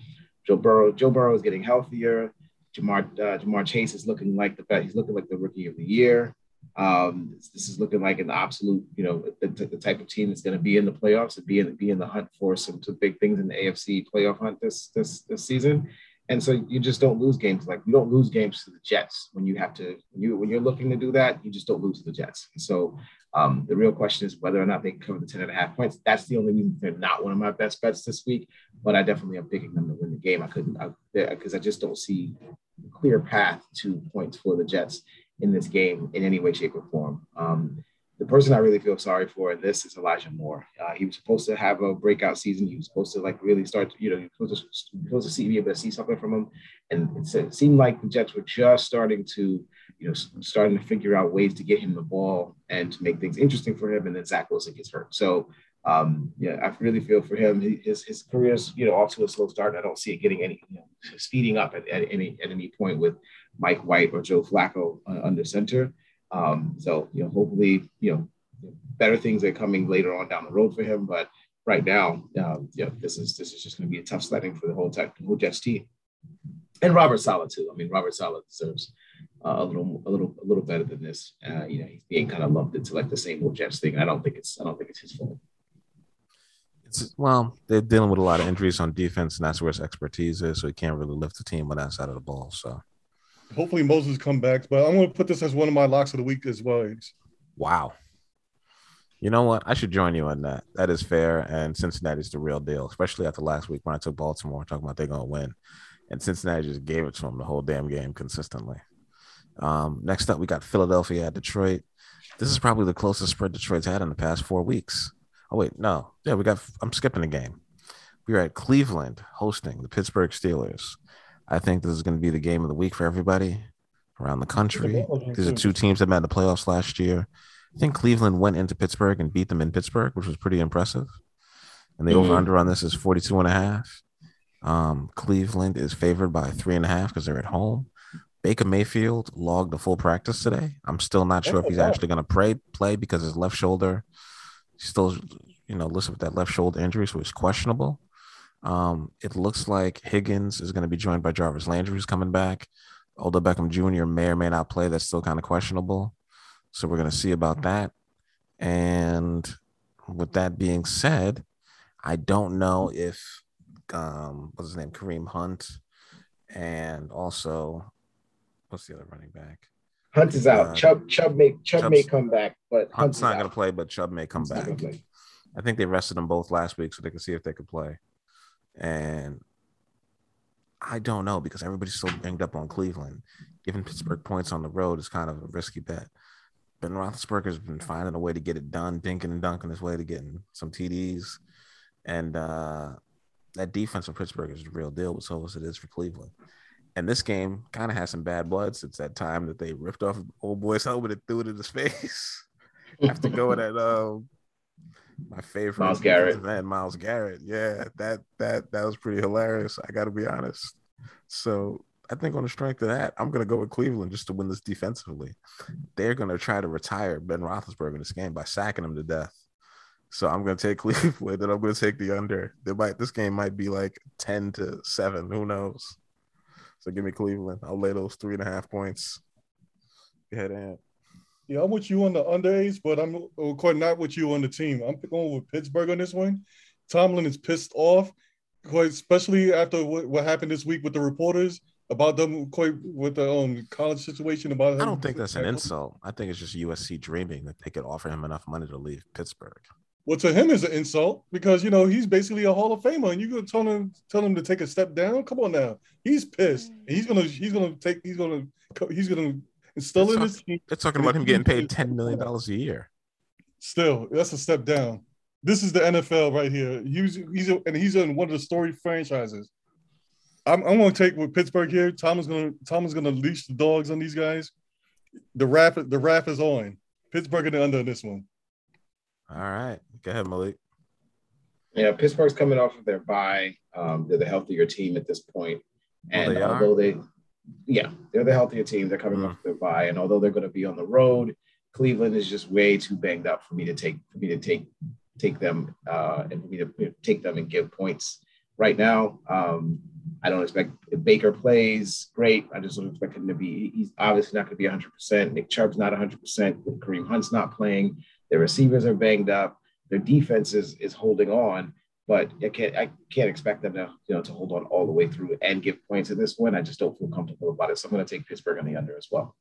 Joe Burrow is getting healthier. Jamar Chase is looking like the best. He's looking like the rookie of the year. This is looking like an absolute, the type of team that's going to be in the playoffs and be in the hunt for some big things in the AFC playoff hunt this season. And so you just don't lose games. Like, you don't lose games to the Jets when you have to. When you're looking to do that, you just don't lose to the Jets. So the real question is whether or not they cover the 10.5 points. That's the only reason they're not one of my best bets this week. But I definitely am picking them to win the game. I just don't see a clear path to points for the Jets in this game in any way, shape, or form. The person I really feel sorry for in this is Elijah Moore. He was supposed to have a breakout season. He was supposed to really start, be able to see something from him. And it seemed like the Jets were just starting to figure out ways to get him the ball and to make things interesting for him. And then Zach Wilson gets hurt. So, I really feel for him. His career's, off to a slow start. I don't see it getting any, speeding up at any point with Mike White or Joe Flacco under center. Hopefully, better things are coming later on down the road for him. But right now, this is just going to be a tough sledding for the whole Jets team. And Robert Saleh too. I mean, Robert Saleh deserves a little better than this. He's being kind of lumped into the same old Jets thing. I don't think it's his fault. They're dealing with a lot of injuries on defense, and that's where his expertise is. So he can't really lift the team when outside of the ball. So. Hopefully Moses comes back, but I'm going to put this as one of my locks of the week as well. Wow. You know what? I should join you on that. That is fair, and Cincinnati's the real deal, especially after last week when I took Baltimore talking about they're going to win, and Cincinnati just gave it to them the whole damn game consistently. Next up, we got Philadelphia at Detroit. This is probably the closest spread Detroit's had in the past 4 weeks. Oh, wait, no. Yeah, I'm skipping a game. We're at Cleveland hosting the Pittsburgh Steelers. I think this is going to be the game of the week for everybody around the country. These are two teams that met in the playoffs last year. I think Cleveland went into Pittsburgh and beat them in Pittsburgh, which was pretty impressive. And the over-under on this is 42.5. Cleveland is favored by 3.5 because they're at home. Baker Mayfield logged a full practice today. I'm still not sure if he's actually going to play because his left shoulder still, listed with that left shoulder injury, so it's questionable. It looks like Higgins is going to be joined by Jarvis Landry, who's coming back. Odell Beckham Jr. may or may not play. That's still kind of questionable. So we're going to see about that. And with that being said, I don't know if, Kareem Hunt and also, what's the other running back? Hunt is out. Chubb may come back, but Hunt's not going to play. But Chubb may come back. I think they rested them both last week so they could see if they could play. And I don't know because everybody's so banged up on Cleveland. Giving Pittsburgh points on the road is kind of a risky bet. Ben Roethlisberger's been finding a way to get it done, dinking and dunking his way to getting some TDs. And that defense of Pittsburgh is the real deal, but so as it is for Cleveland. And this game kind of has some bad blood since that time that they ripped off old boy's helmet and threw it in his face. After going at my favorite Myles Garrett. Man, Myles Garrett. Yeah, that was pretty hilarious. I got to be honest. So I think on the strength of that, I'm going to go with Cleveland just to win this defensively. They're going to try to retire Ben Roethlisberger in this game by sacking him to death. So I'm going to take Cleveland, and I'm going to take the under. This game might be like 10-7. Who knows? So give me Cleveland. I'll lay those 3.5 points. Go ahead, Ant. Yeah, I'm with you on the underage, but I'm not with you on the team. I'm going with Pittsburgh on this one. Tomlin is pissed off, especially after what happened this week with the reporters about them with the college situation. I don't think that's an insult. I think it's just USC dreaming that they could offer him enough money to leave Pittsburgh. Well, to him is an insult because, he's basically a Hall of Famer, and you're going to tell him to take a step down. Come on now. He's pissed. And he's going to instill in his team. They're talking about him getting paid $10 million a year. Still, that's a step down. This is the NFL right here. He's in one of the storied franchises. I'm going to take with Pittsburgh here. Tomlin's going to leash the dogs on these guys. The rap is on. Pittsburgh in the under in this one. All right. Go ahead, Malik. Yeah, Pittsburgh's coming off of their bye. They're the healthier team at this point. And they're the healthier team. They're coming off their bye. And although they're going to be on the road, Cleveland is just way too banged up for me to take them and give points right now. I don't expect if Baker plays great. I just don't expect him to be. He's obviously not going to be 100%. Nick Chubb's not 100%. Kareem Hunt's not playing. Their receivers are banged up. Their defense is holding on, but I can't expect them to hold on all the way through and give points at this one. I just don't feel comfortable about it. So I'm going to take Pittsburgh on the under as well.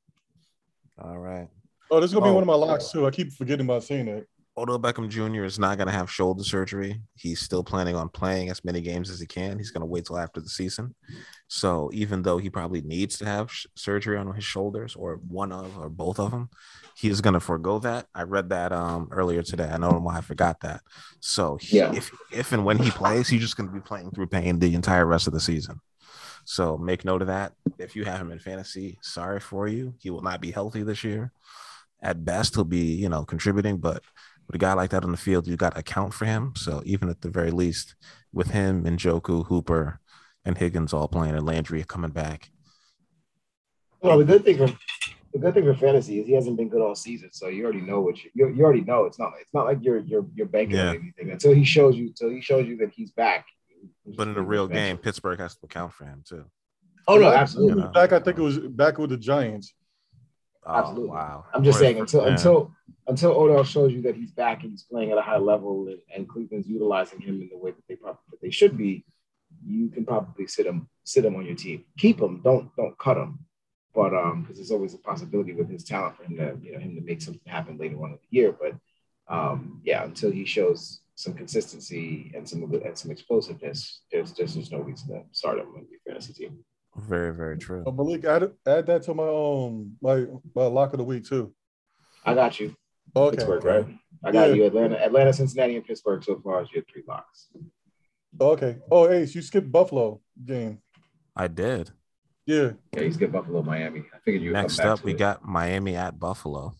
All right. Oh, this is going to be one of my locks too. I keep forgetting about saying that. Odell Beckham Jr. is not going to have shoulder surgery. He's still planning on playing as many games as he can. He's going to wait till after the season. So even though he probably needs to have surgery on his shoulders or one of or both of them, he is going to forego that. I read that earlier today. I don't know why I forgot that. So if and when he plays, he's just going to be playing through pain the entire rest of the season. So make note of that. If you have him in fantasy, sorry for you. He will not be healthy this year. At best, he'll be, contributing, but with a guy like that on the field, you got to account for him. So even at the very least, with him and Njoku, Hooper, and Higgins all playing, and Landry coming back. Well, the good thing for fantasy is he hasn't been good all season. So you already know you already know. It's not like you're banking on anything until he shows you. Until he shows you that he's back. But in a real game, Pittsburgh has to account for him too. Oh no, absolutely. I think it was back with the Giants. Absolutely. Oh, wow. I'm just saying until Odell shows you that he's back and he's playing at a high level and Cleveland's utilizing him in the way that they should be, you can probably sit him on your team. Keep him, don't cut him. But because there's always a possibility with his talent for him to make something happen later on in the year. But until he shows some consistency and some explosiveness, there's no reason to start him on your fantasy team. Very, very true. So Malik, add that to my my lock of the week too. I got you. Okay. Pittsburgh, right? I got you. Atlanta, Cincinnati, and Pittsburgh so far as your three locks. Okay. Oh, Ace, you skipped Buffalo game. I did. Yeah. Yeah, you skipped Buffalo, Miami. I figured you would next come back up. We got Miami at Buffalo.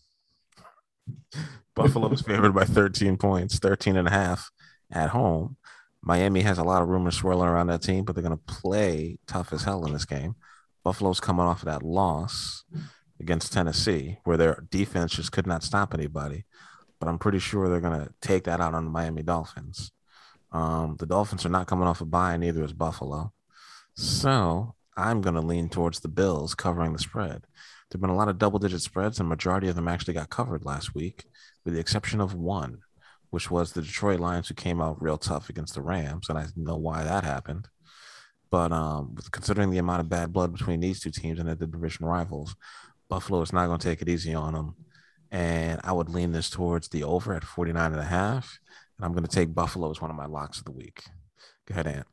Buffalo was favored by 13 points, 13.5 at home. Miami has a lot of rumors swirling around that team, but they're going to play tough as hell in this game. Buffalo's coming off of that loss against Tennessee, where their defense just could not stop anybody. But I'm pretty sure they're going to take that out on the Miami Dolphins. The Dolphins are not coming off a bye, neither is Buffalo. So I'm going to lean towards the Bills covering the spread. There have been a lot of double-digit spreads, and majority of them actually got covered last week, with the exception of one, which was the Detroit Lions, who came out real tough against the Rams, and I know why that happened. But considering the amount of bad blood between these two teams and the division rivals, Buffalo is not going to take it easy on them. And I would lean this towards the over at 49.5. And I'm going to take Buffalo as one of my locks of the week. Go ahead, Ant.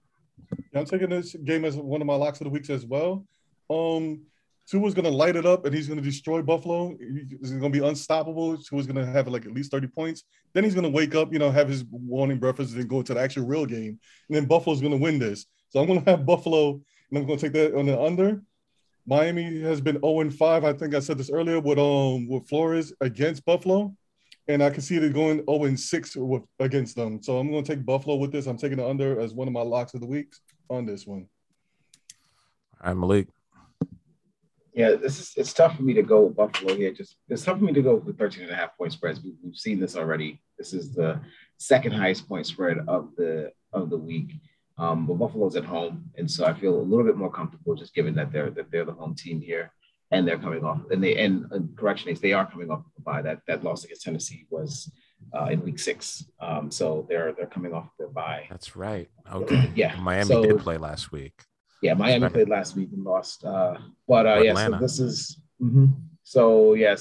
Yeah, I'm taking this game as one of my locks of the weeks as well. Tua's going to light it up, and he's going to destroy Buffalo. He's going to be unstoppable. Tua's going to have, like, at least 30 points. Then he's going to wake up, you know, have his morning breakfast, and then go to the actual real game. And then Buffalo's going to win this. So I'm going to have Buffalo, and I'm going to take that on the under. Miami has been 0-5. I think I said this earlier with Flores against Buffalo. And I can see it going 0-6 against them. So I'm going to take Buffalo with this. I'm taking the under as one of my locks of the week on this one. All right, Malik. Yeah, it's tough for me to go with Buffalo here. It's tough for me to go with 13.5 point spreads. We've seen this already. This is the second highest point spread of the week. But Buffalo's at home, and so I feel a little bit more comfortable just given that they're the home team here, and they're coming off. They are coming off a bye. That loss against Tennessee was in week 6. So they're coming off their bye. That's right. Okay. Yeah. Miami did play last week. Yeah, Miami played last week and lost. Atlanta. So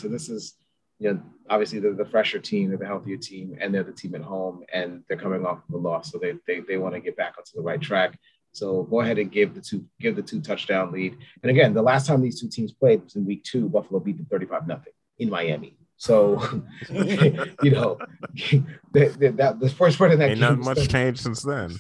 this is, you know, obviously they're the fresher team, they're the healthier team, and they're the team at home, and they're coming off of a loss, so they want to get back onto the right track. So go ahead and give the two touchdown lead. And again, the last time these two teams played was in week 2. Buffalo beat them 35-0 in Miami. So you know the first spread in that game. Ain't not much changed since then,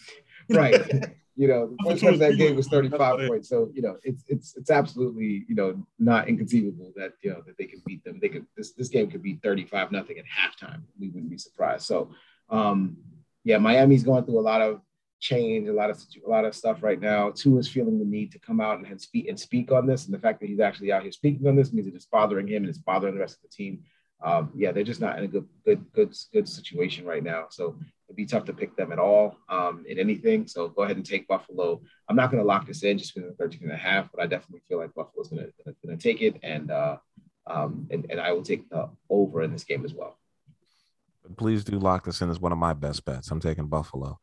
right? You know, the first that game was 35 points. So, you know, it's absolutely, you know, not inconceivable that, you know, that they can beat them. This game could be 35-0 at halftime. We wouldn't be surprised. So, Miami's going through a lot of change, a lot of stuff right now. Tua is feeling the need to come out and speak on this. And the fact that he's actually out here speaking on this means that it's bothering him and it's bothering the rest of the team. They're just not in a good situation right now. So it'd be tough to pick them at all in anything. So go ahead and take Buffalo. I'm not going to lock this in just because of 13.5, but I definitely feel like Buffalo's going to take it. And I will take the over in this game as well. Please do lock this in as one of my best bets. I'm taking Buffalo.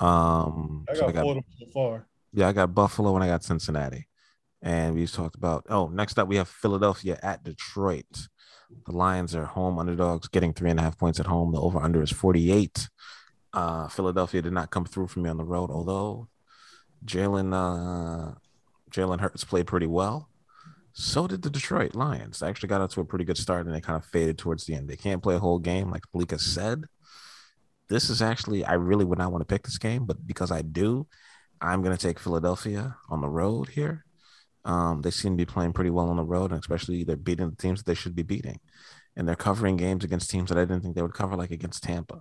I got Florida so far. Yeah, I got Buffalo and I got Cincinnati. And we talked about, next up we have Philadelphia at Detroit. The Lions are home underdogs, getting 3.5 points at home. The over-under is 48. Philadelphia did not come through for me on the road, although Jalen Hurts played pretty well. So did the Detroit Lions. They actually got out to a pretty good start, and they kind of faded towards the end. They can't play a whole game, like Malika said. This is actually – I really would not want to pick this game, but because I do, I'm going to take Philadelphia on the road here. They seem to be playing pretty well on the road, and especially they're beating the teams that they should be beating. And they're covering games against teams that I didn't think they would cover, like against Tampa.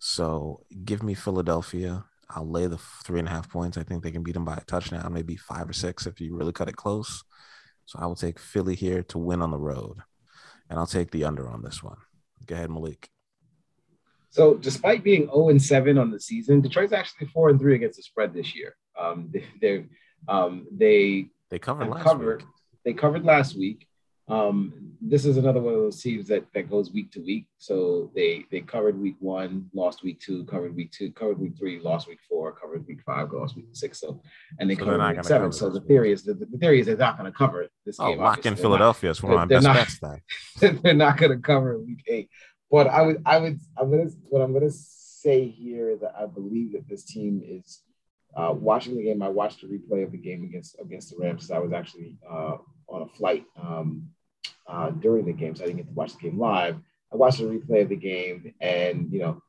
So give me Philadelphia. I'll lay the 3.5 points. I think they can beat them by a touchdown, maybe 5 or 6 if you really cut it close. So I will take Philly here to win on the road. And I'll take the under on this one. Go ahead, Malik. So despite being 0-7 on the season, Detroit's actually 4-3 against the spread this year. They covered last week. This is another one of those teams that goes week to week. So they covered week 1, lost week 2, covered week 2, covered week 3, lost week 4, covered week 5, lost week 6. So covered week 7. So the theory is they're not going to cover this game. Lock in Philadelphia is one of my best bets. They're not going to cover week 8. But what I'm going to say here is that I believe that this team is. Watching the game, I watched a replay of the game against the Rams. I was actually on a flight during the game, so I didn't get to watch the game live. I watched a replay of the game, and you know,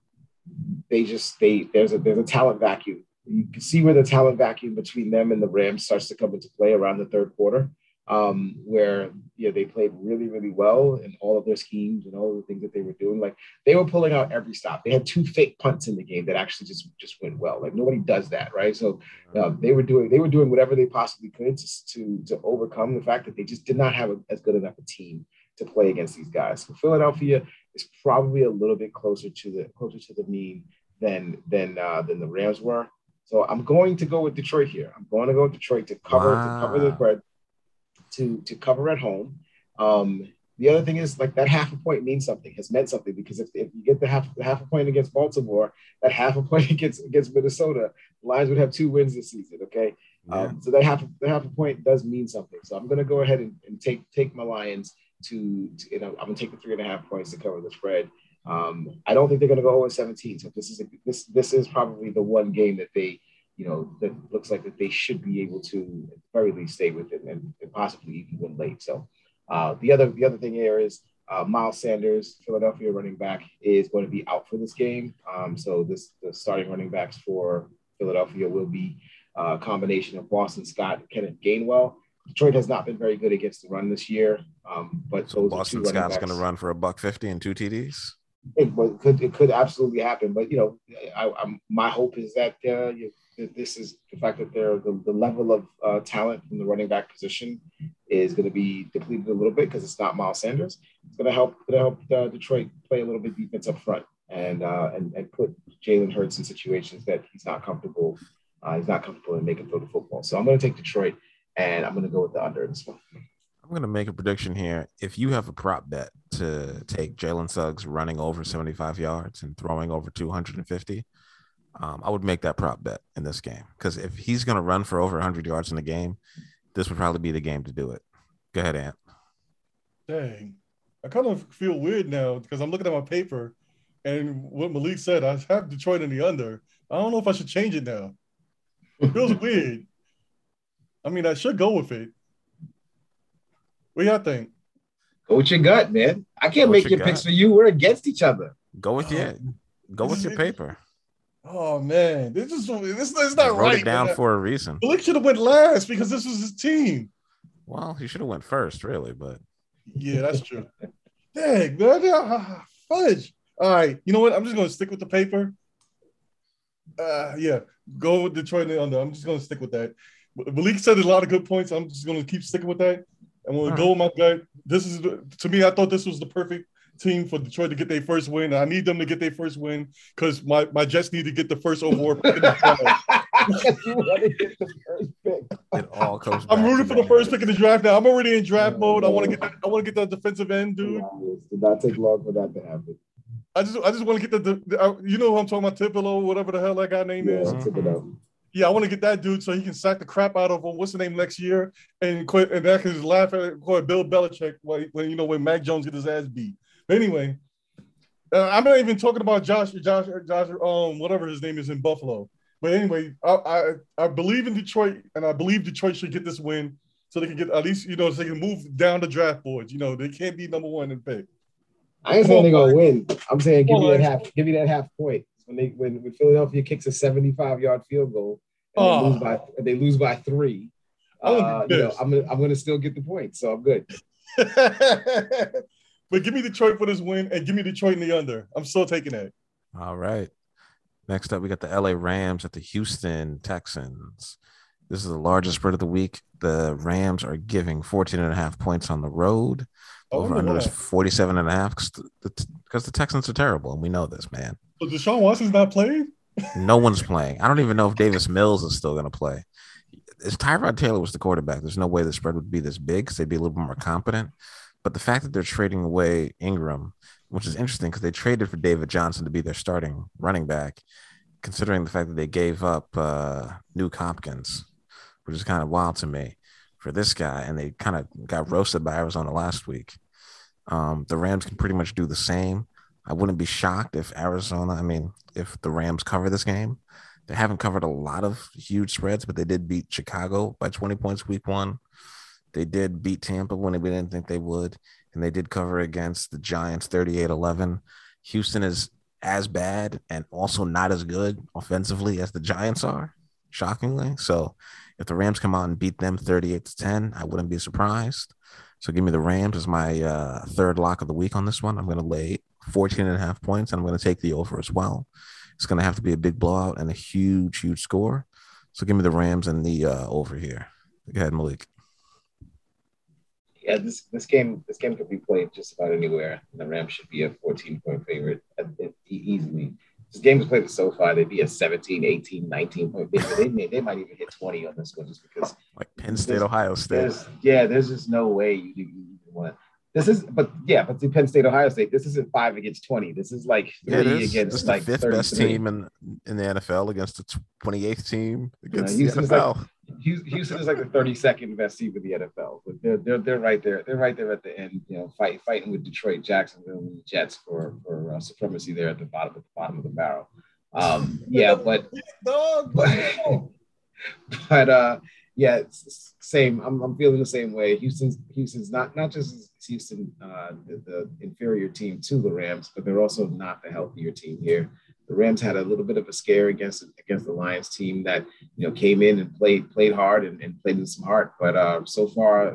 there's a talent vacuum. You can see where the talent vacuum between them and the Rams starts to come into play around the third quarter, where they played really, really well in all of their schemes and all of the things that they were doing. Like they were pulling out every stop. They had 2 fake punts in the game that actually just went well. Like nobody does that, right? So they were doing whatever they possibly could to overcome the fact that they just did not have as good enough a team to play against these guys. So Philadelphia is probably a little bit closer to the mean than the Rams were. So I'm going to go with Detroit here. I'm going to go with Detroit to cover the spread. To cover at home. The other thing is like that half a point means something, has meant something, because if you get the half a point against Baltimore, that half a point against Minnesota, the Lions would have 2 wins this season. Okay. So that half a point does mean something. So I'm going to go ahead and take my Lions to I'm going to take the 3.5 points to cover the spread. I don't think they're going to go 0-17. So this is probably the one game that they, that looks like that they should be able to at the very least stay with it and possibly even win late. So the other thing here is Miles Sanders, Philadelphia running back, is going to be out for this game. So the starting running backs for Philadelphia will be a combination of Boston Scott and Kenneth Gainwell. Detroit has not been very good against the run this year, but so Boston Scott's going to run for $150 and 2 TDs. It could absolutely happen, but my hope is that this is the fact that the level of talent from the running back position is going to be depleted a little bit because it's not Miles Sanders. It's going to help Detroit play a little bit defense up front and put Jalen Hurts in situations that he's not comfortable. He's not comfortable in making throw the football. So I'm going to take Detroit. And I'm going to go with the under in this one. I'm going to make a prediction here. If you have a prop bet to take Jalen Suggs running over 75 yards and throwing over 250, I would make that prop bet in this game. Because if he's going to run for over 100 yards in the game, this would probably be the game to do it. Go ahead, Ant. Dang. I kind of feel weird now because I'm looking at my paper. And what Malik said, I have Detroit in the under. I don't know if I should change it now. It feels weird. I mean, I should go with it. What do y'all think? Go with your gut, man. I can't make your picks for you. We're against each other. Go with your paper. Oh man, this is not right. Wrote it down for a reason. Malik should have went last because this was his team. Well, he should have went first, really. But yeah, that's true. Dang, man, fudge. All right, you know what? I'm just gonna stick with the paper. Go with Detroit and under. I'm just gonna stick with that. Malik said a lot of good points. I'm just going to keep sticking with that. I'm going to go with my gut. To me, I thought this was the perfect team for Detroit to get their first win. I need them to get their first win because my Jets need to get the first overall pick. It all comes back. I'm rooting for the first pick in the draft now. I'm already in draft mode. I want to get that. I want to get that defensive end, dude. It did not take long for that to happen. I just want to get the you know who I'm talking about, Tippolo, whatever the hell that guy name is. Tippolo. Yeah, I want to get that dude so he can sack the crap out of him. What's the name next year? And quit, and that can just laugh at Bill Belichick when Mac Jones get his ass beat. But anyway, I'm not even talking about Josh, whatever his name is in Buffalo. But anyway, I believe in Detroit, and I believe Detroit should get this win so they can get at least so they can move down the draft boards. They can't be number one in pick. I ain't saying they're gonna win. I'm saying give me that half point. When Philadelphia kicks a 75-yard field goal and they lose by 3, I'm going to still get the point, so I'm good. But give me Detroit for this win and give me Detroit in the under. I'm still taking that. All right. Next up, we got the L.A. Rams at the Houston Texans. This is the largest spread of the week. The Rams are giving 14.5 points on the road. Over-under is 47.5 because the Texans are terrible, and we know this, man. So Deshaun Watson's not playing? No one's playing. I don't even know if Davis Mills is still going to play. If Tyrod Taylor was the quarterback, there's no way the spread would be this big because they'd be a little bit more competent. But the fact that they're trading away Ingram, which is interesting because they traded for David Johnson to be their starting running back, considering the fact that they gave up New Hopkins, which is kind of wild to me, for this guy, and they kind of got roasted by Arizona last week. The Rams can pretty much do the same. I wouldn't be shocked if the Rams cover this game. They haven't covered a lot of huge spreads, but they did beat Chicago by 20 points week one. They did beat Tampa when we didn't think they would, and they did cover against the Giants 38-11. Houston is as bad and also not as good offensively as the Giants are, shockingly. So if the Rams come out and beat them 38-10, I wouldn't be surprised. So give me the Rams as my third lock of the week on this one. I'm going to lay 14.5 points, and I'm going to take the over as well. It's going to have to be a big blowout and a huge, huge score. So give me the Rams and the over here. Go ahead, Malik. Yeah, this game could be played just about anywhere. The Rams should be a 14-point favorite easily. This game was played at SoFi. They'd be a 17, 18, 19-point favorite. They might even hit 20 on this one just because. Like Penn State, Ohio State. There's just no way you even want to. But the Penn State, Ohio State, this isn't 5 against 20. This is like 3 against this is like the 5th best team in the NFL against the 28th team against the NFL. Houston is like the 32nd best seed for the NFL, but they're right there. They're right there at the end, you know, fighting with Detroit, Jacksonville, and the Jets for supremacy there at the bottom of the barrel. Yeah, but it's same. I'm feeling the same way. Houston's not just is Houston the inferior team to the Rams, but they're also not the healthier team here. The Rams had a little bit of a scare against the Lions team that, you know, came in and played hard and played with some heart. But so far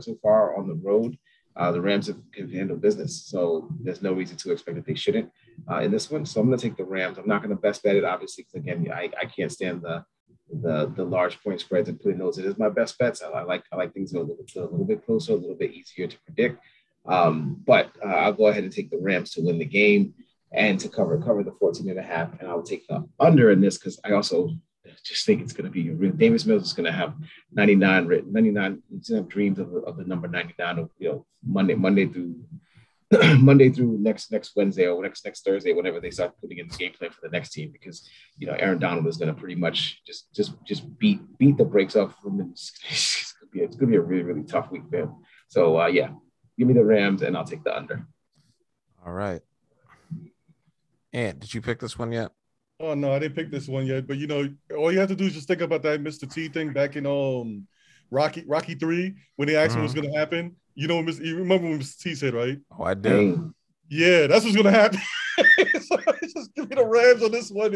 on the road, the Rams have handled business. So there's no reason to expect that they shouldn't in this one. So I'm going to take the Rams. I'm not going to best bet it, obviously, because, again, I can't stand the large point spreads and putting those in as my best bets. I like things that are a little bit closer, a little bit easier to predict. But I'll go ahead and take the Rams to win the game and to cover the 14.5, and I'll take the under in this because I also just think it's going to be real. Davis Mills is going to have 99 written, 99. He's going to have dreams of the number 99 of, you know, Monday through next Wednesday or next Thursday, whenever they start putting in the game plan for the next team, because, you know, Aaron Donald is going to pretty much just beat the brakes off from him. It's going to be a really, really tough week for him. So yeah, give me the Rams and I'll take the under. All right. Ant, did you pick this one yet? Oh, no, I didn't pick this one yet. But, you know, all you have to do is just think about that Mr. T thing back in Rocky 3 when they asked him what's going to happen. You know, you remember when Mr. T said, right? Oh, I did. Yeah, that's what's going to happen. So just give me the Rams on this one.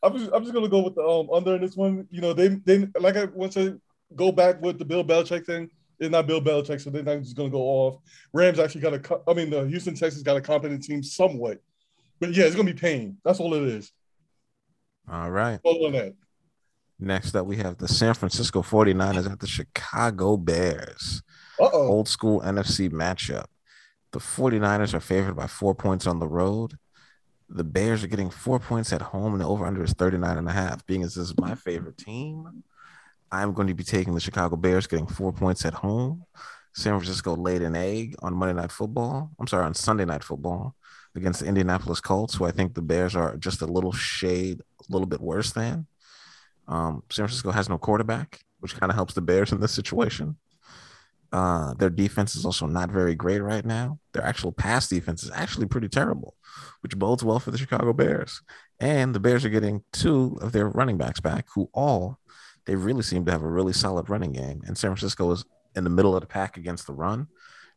I'm just going to go with the under in this one. You know, they like I once said, go back with the Bill Belichick thing. It's not Bill Belichick, so they're not just going to go off. Rams actually the Houston Texans got a competent team somewhat. But yeah, it's gonna be pain. That's all it is. All right. All that. Next up, we have the San Francisco 49ers at the Chicago Bears. Old school NFC matchup. The 49ers are favored by 4 points on the road. The Bears are getting 4 points at home, and the over-under is 39.5. Being as this is my favorite team, I'm going to be taking the Chicago Bears getting 4 points at home. San Francisco laid an egg on on Sunday Night Football against the Indianapolis Colts, who I think the Bears are just a little bit worse than. San Francisco has no quarterback, which kind of helps the Bears in this situation. Their defense is also not very great right now. Their actual pass defense is actually pretty terrible, which bodes well for the Chicago Bears. And the Bears are getting two of their running backs back, they really seem to have a really solid running game. And San Francisco is in the middle of the pack against the run.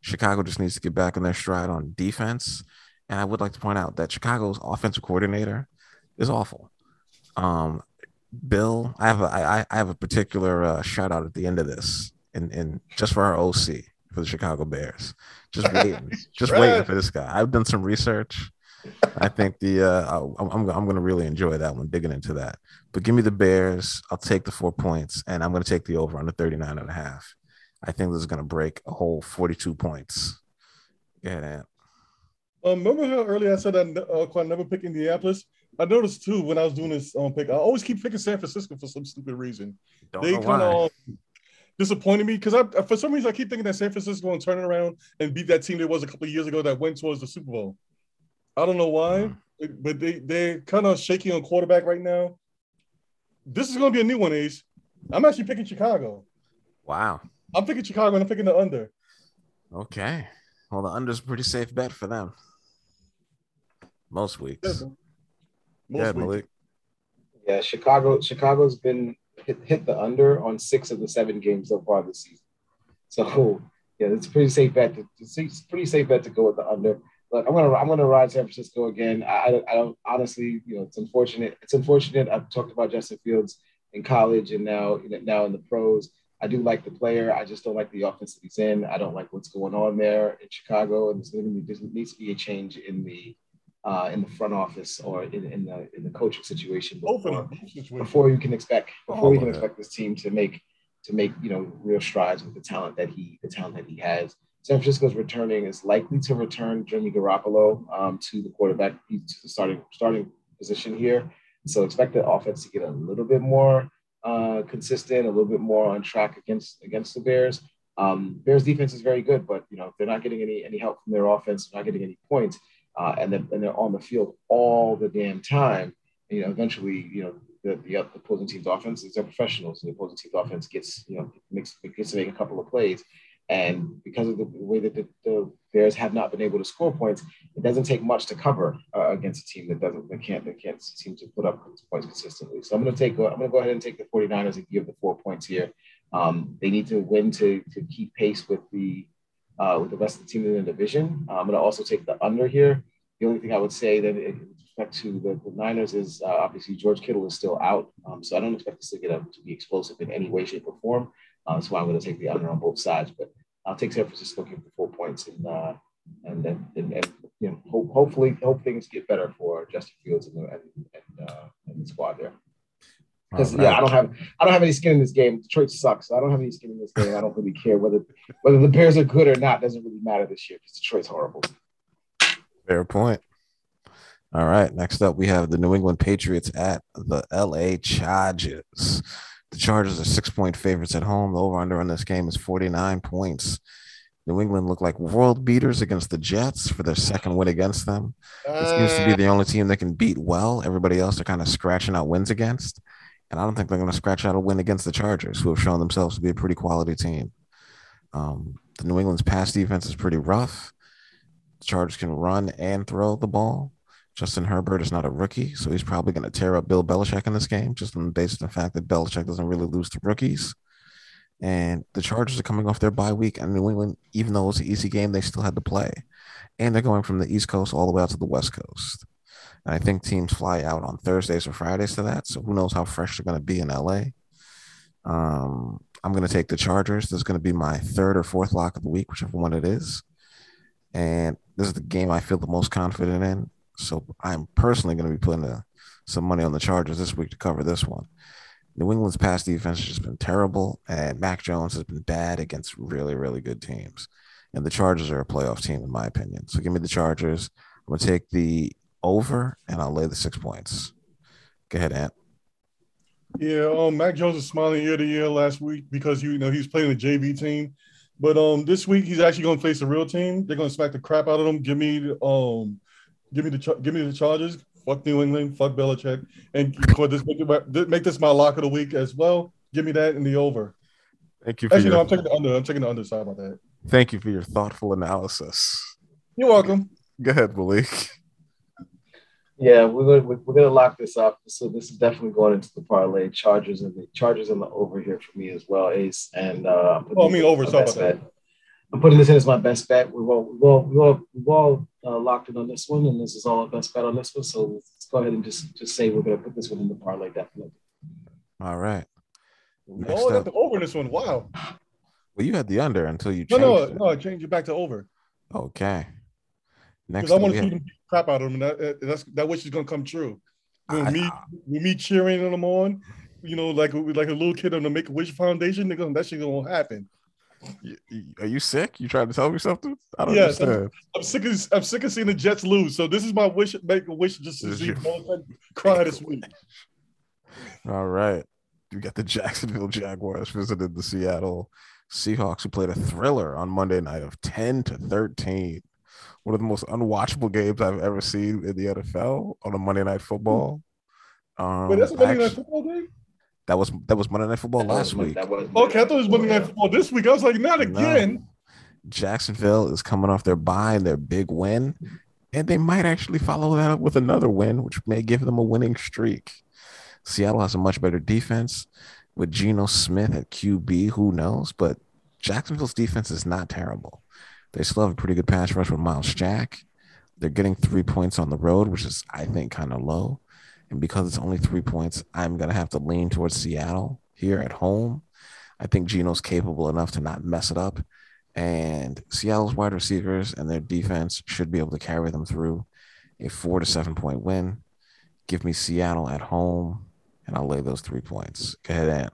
Chicago just needs to get back on their stride on defense. And I would like to point out that Chicago's offensive coordinator is awful. Bill, I have a particular shout out at the end of this, and just for our OC for the Chicago Bears, just waiting for this guy. I've done some research. I think I'm going to really enjoy that one, digging into that. But give me the Bears. I'll take the 4 points, and I'm going to take the over on the 39.5. I think this is going to break a whole 42 points. Yeah, man. Remember how earlier I said I never pick Indianapolis? I noticed too when I was doing this pick, I always keep picking San Francisco for some stupid reason. They kind of disappointed me because for some reason I keep thinking that San Francisco going to turn around and beat that team that was a couple of years ago that went towards the Super Bowl. I don't know why, but they're kind of shaky on quarterback right now. This is going to be a new one, Ace. I'm actually picking Chicago. Wow. I'm picking Chicago and I'm picking the under. Okay. Well, the under's a pretty safe bet for them. Most weeks. Yeah, Malik. Yeah, Chicago's been hit the under on 6 of the 7 games so far this season. So yeah, it's a pretty safe bet. To go with the under. Look, I'm gonna ride San Francisco again. I don't honestly, you know, it's unfortunate. I've talked about Justin Fields in college and now in the pros. I do like the player. I just don't like the offense that he's in. I don't like what's going on there in Chicago, and there needs to be a change in the front office or in the coaching situation before you can expect this team to make you know, real strides with the talent that he has. San Francisco's is likely to return Jimmy Garoppolo to the quarterback, to the starting position here. So expect the offense to get a little bit more consistent, a little bit more on track against the Bears. Bears defense is very good, but you know, they're not getting any help from their offense. They're not getting any points. And they're on the field all the damn time. You know, eventually, you know, the opposing team's offense is they're professionals, and the opposing team's offense gets, you know, gets to make a couple of plays. And because of the way that the Bears have not been able to score points, it doesn't take much to cover against a team that can't seem to put up points consistently. So I'm going to go ahead and take the 49ers and give the 4 points here. They need to win to keep pace with the rest of the team in the division. I'm going to also take the under here. The only thing I would say that with respect to the Niners is obviously George Kittle is still out, so I don't expect this to get up to be explosive in any way, shape, or form. That's why I'm going to take the under on both sides, but I'll take San Francisco, give the 4 points, and then you know, hope things get better for Justin Fields and the squad there. Because yeah, I don't have any skin in this game. Detroit sucks, so I don't have any skin in this game. I don't really care whether the Bears are good or not. It doesn't really matter this year because Detroit's horrible. Fair point. All right, next up we have the New England Patriots at the LA Chargers. The Chargers are 6-point favorites at home. The over-under on this game is 49 points. New England look like world beaters against the Jets for their second win against them. This seems to be the only team that can beat well. Everybody else are kind of scratching out wins against. And I don't think they're going to scratch out a win against the Chargers, who have shown themselves to be a pretty quality team. The New England's pass defense is pretty rough. The Chargers can run and throw the ball. Justin Herbert is not a rookie, so he's probably going to tear up Bill Belichick in this game, just on the basis of the fact that Belichick doesn't really lose to rookies. And the Chargers are coming off their bye week, and New England, even though it was an easy game, they still had to play. And they're going from the East Coast all the way out to the West Coast. And I think teams fly out on Thursdays or Fridays to that, so who knows how fresh they're going to be in L.A. I'm going to take the Chargers. This is going to be my third or fourth lock of the week, whichever one it is. And this is the game I feel the most confident in. So I'm personally going to be putting some money on the Chargers this week to cover this one. New England's pass defense has just been terrible, and Mac Jones has been bad against really, really good teams. And the Chargers are a playoff team, in my opinion. So give me the Chargers. I'm going to take the over, and I'll lay the 6 points. Go ahead, Ant. Yeah, Mac Jones is smiling ear to ear last week because, you know, he was playing the JV team. But this week he's actually going to face a real team. They're going to smack the crap out of them. Give me the Chargers. Fuck New England. Fuck Belichick. And make this my lock of the week as well. Give me that in the over. Thank you. I'm taking the under. I'm taking the under. Sorry about that. Thank you for your thoughtful analysis. You're welcome. Go ahead, Malik. Yeah, we're gonna lock this up. So this is definitely going into the parlay. Chargers and the over here for me as well. Ace and over. Sorry about that. I'm putting this in as my best bet. We've all locked in on this one, and this is all our best bet on this one. So let's go ahead and just say we're going to put this one in the parlay, definitely. All right. Oh, I got the over in this one. Wow. Well, you had the under until you changed it. No, I changed it back to over. Okay. Next, because I want to see them beat crap out of them, and that wish is going to come true. With me cheering them on, you know, like a little kid on the Make a Wish Foundation, that shit going to happen. Are you sick? You trying to tell me something? I don't understand. I'm sick of seeing the Jets lose. So this is my wish. Make a wish just to see Belichick cry this week. All right, you got the Jacksonville Jaguars visited the Seattle Seahawks, who played a thriller on Monday night of 10-13. One of the most unwatchable games I've ever seen in the NFL on a Monday night football. Wait, that's a Monday night football game? That was Monday Night Football last week. Okay, I thought it was Monday Night Football this week. I was like, not again. No. Jacksonville is coming off their bye and their big win, and they might actually follow that up with another win, which may give them a winning streak. Seattle has a much better defense with Geno Smith at QB. Who knows? But Jacksonville's defense is not terrible. They still have a pretty good pass rush with Miles Jack. They're getting 3 points on the road, which is, I think, kind of low. And because it's only 3 points, I'm going to have to lean towards Seattle here at home. I think Geno's capable enough to not mess it up. And Seattle's wide receivers and their defense should be able to carry them through a 4 to 7 point win. Give me Seattle at home, and I'll lay those 3 points. Go ahead, Ant.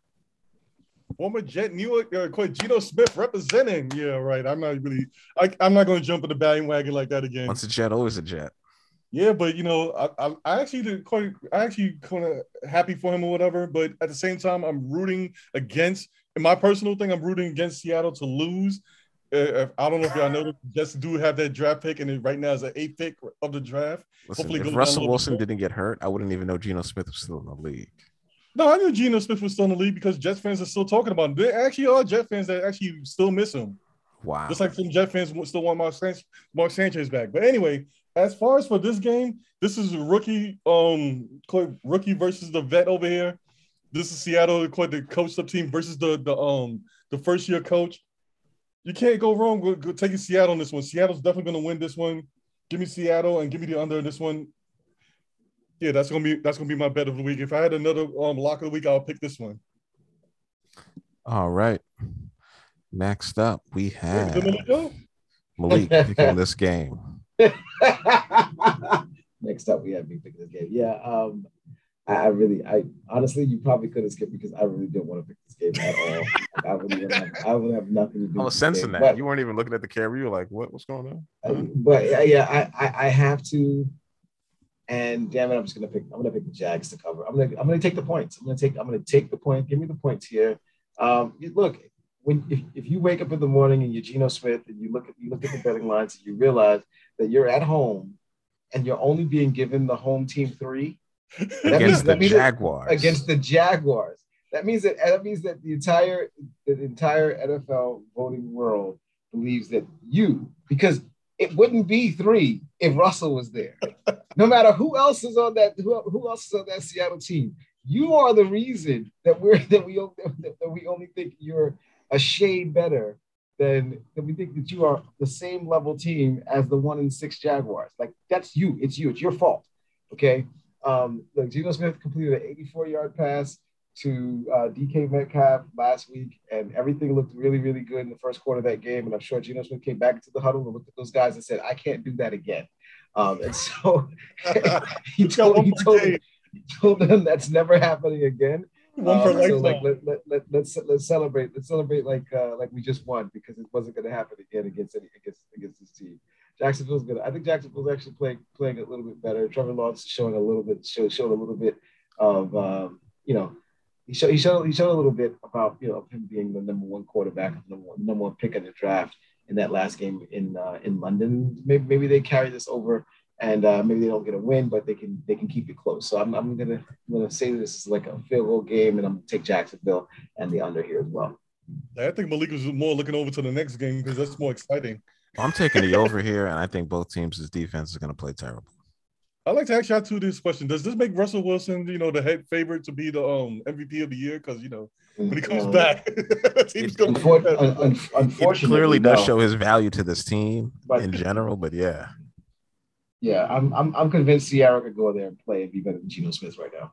Former Jet, New York, Geno Smith representing. Yeah, right. I'm not going to jump in the bandwagon like that again. Once a Jet, always a Jet. Yeah, but you know, I actually kind of happy for him or whatever. But at the same time, I'm rooting against. In my personal thing, I'm rooting against Seattle to lose. I don't know if y'all know, Jets do have that draft pick, and it right now is an 8th pick of the draft. Listen, if Russell Wilson didn't get hurt, I wouldn't even know Geno Smith was still in the league. No, I knew Geno Smith was still in the league because Jets fans are still talking about him. There actually are Jet fans that actually still miss him. Wow. Just like some Jet fans still want Mark Sanchez back. But anyway, as far as for this game, this is rookie versus the vet over here. This is Seattle, the coached up team versus the first year coach. You can't go wrong with taking Seattle on this one. Seattle's definitely going to win this one. Give me Seattle and give me the under in this one. Yeah, that's gonna be my bet of the week. If I had another lock of the week, I'll pick this one. All right. Next up, we have Malik picking this game. Next up, we have me picking this game. Yeah, I honestly, you probably could have skipped because I really didn't want to pick this game at all. I would have nothing to do. I was sensing that. You weren't even looking at the camera. You were like, "What's going on?" I have to. And damn it, I'm gonna pick the Jags to cover. I'm gonna take the points. I'm gonna take the point. Give me the points here. Look, if you wake up in the morning and you're Geno Smith and you look at the betting lines and you realize that you're at home and you're only being given the home team three against the Jaguars. That means that the entire NFL voting world believes that you, because it wouldn't be three if Russell was there. No matter who else is on that Seattle team, you are the reason that we only think you're a shade better than we think that you are the same level team as the 1-6 Jaguars. Like, that's you. It's you. It's your fault. Okay. Look, Geno Smith completed an 84-yard pass to DK Metcalf last week, and everything looked really, really good in the first quarter of that game. And I'm sure Geno Smith came back into the huddle and looked at those guys and said, "I can't do that again." And so he told them that's never happening again. Let's celebrate like we just won, because it wasn't going to happen again against this team. Jacksonville's good. I think Jacksonville's actually playing a little bit better. Trevor Lawrence showed a little bit about him being the number one quarterback, number one pick in the draft in that last game in London. Maybe they carry this over, and maybe they don't get a win, but they can keep it close. So I'm gonna say this is like a field goal game, and I'm gonna take Jacksonville and the under here as well. I think Malik was more looking over to the next game because that's more exciting. I'm taking the over here, and I think both teams' defense is gonna play terrible. I'd like to ask y'all two this question. Does this make Russell Wilson, the head favorite to be the MVP of the year? Because, when he comes back, the team's going to be better. Unfortunately, it clearly does show his value to this team in general, but yeah. Yeah, I'm convinced Sierra could go there and play and be better than Geno Smith right now.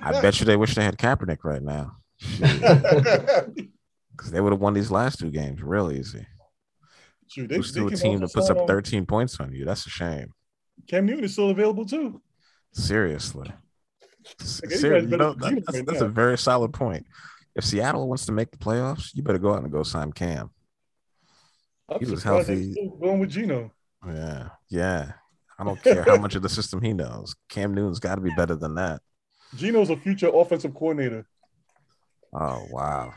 I bet you they wish they had Kaepernick right now. Because they would have won these last two games real easy. Lose to a team that puts up 13 points on you. That's a shame. Cam Newton is still available too. Seriously, that's a very solid point. If Seattle wants to make the playoffs, you better go out and go sign Cam. He was healthy. Still going with Geno. Yeah. I don't care how much of the system he knows. Cam Newton's got to be better than that. Geno's a future offensive coordinator. Oh wow,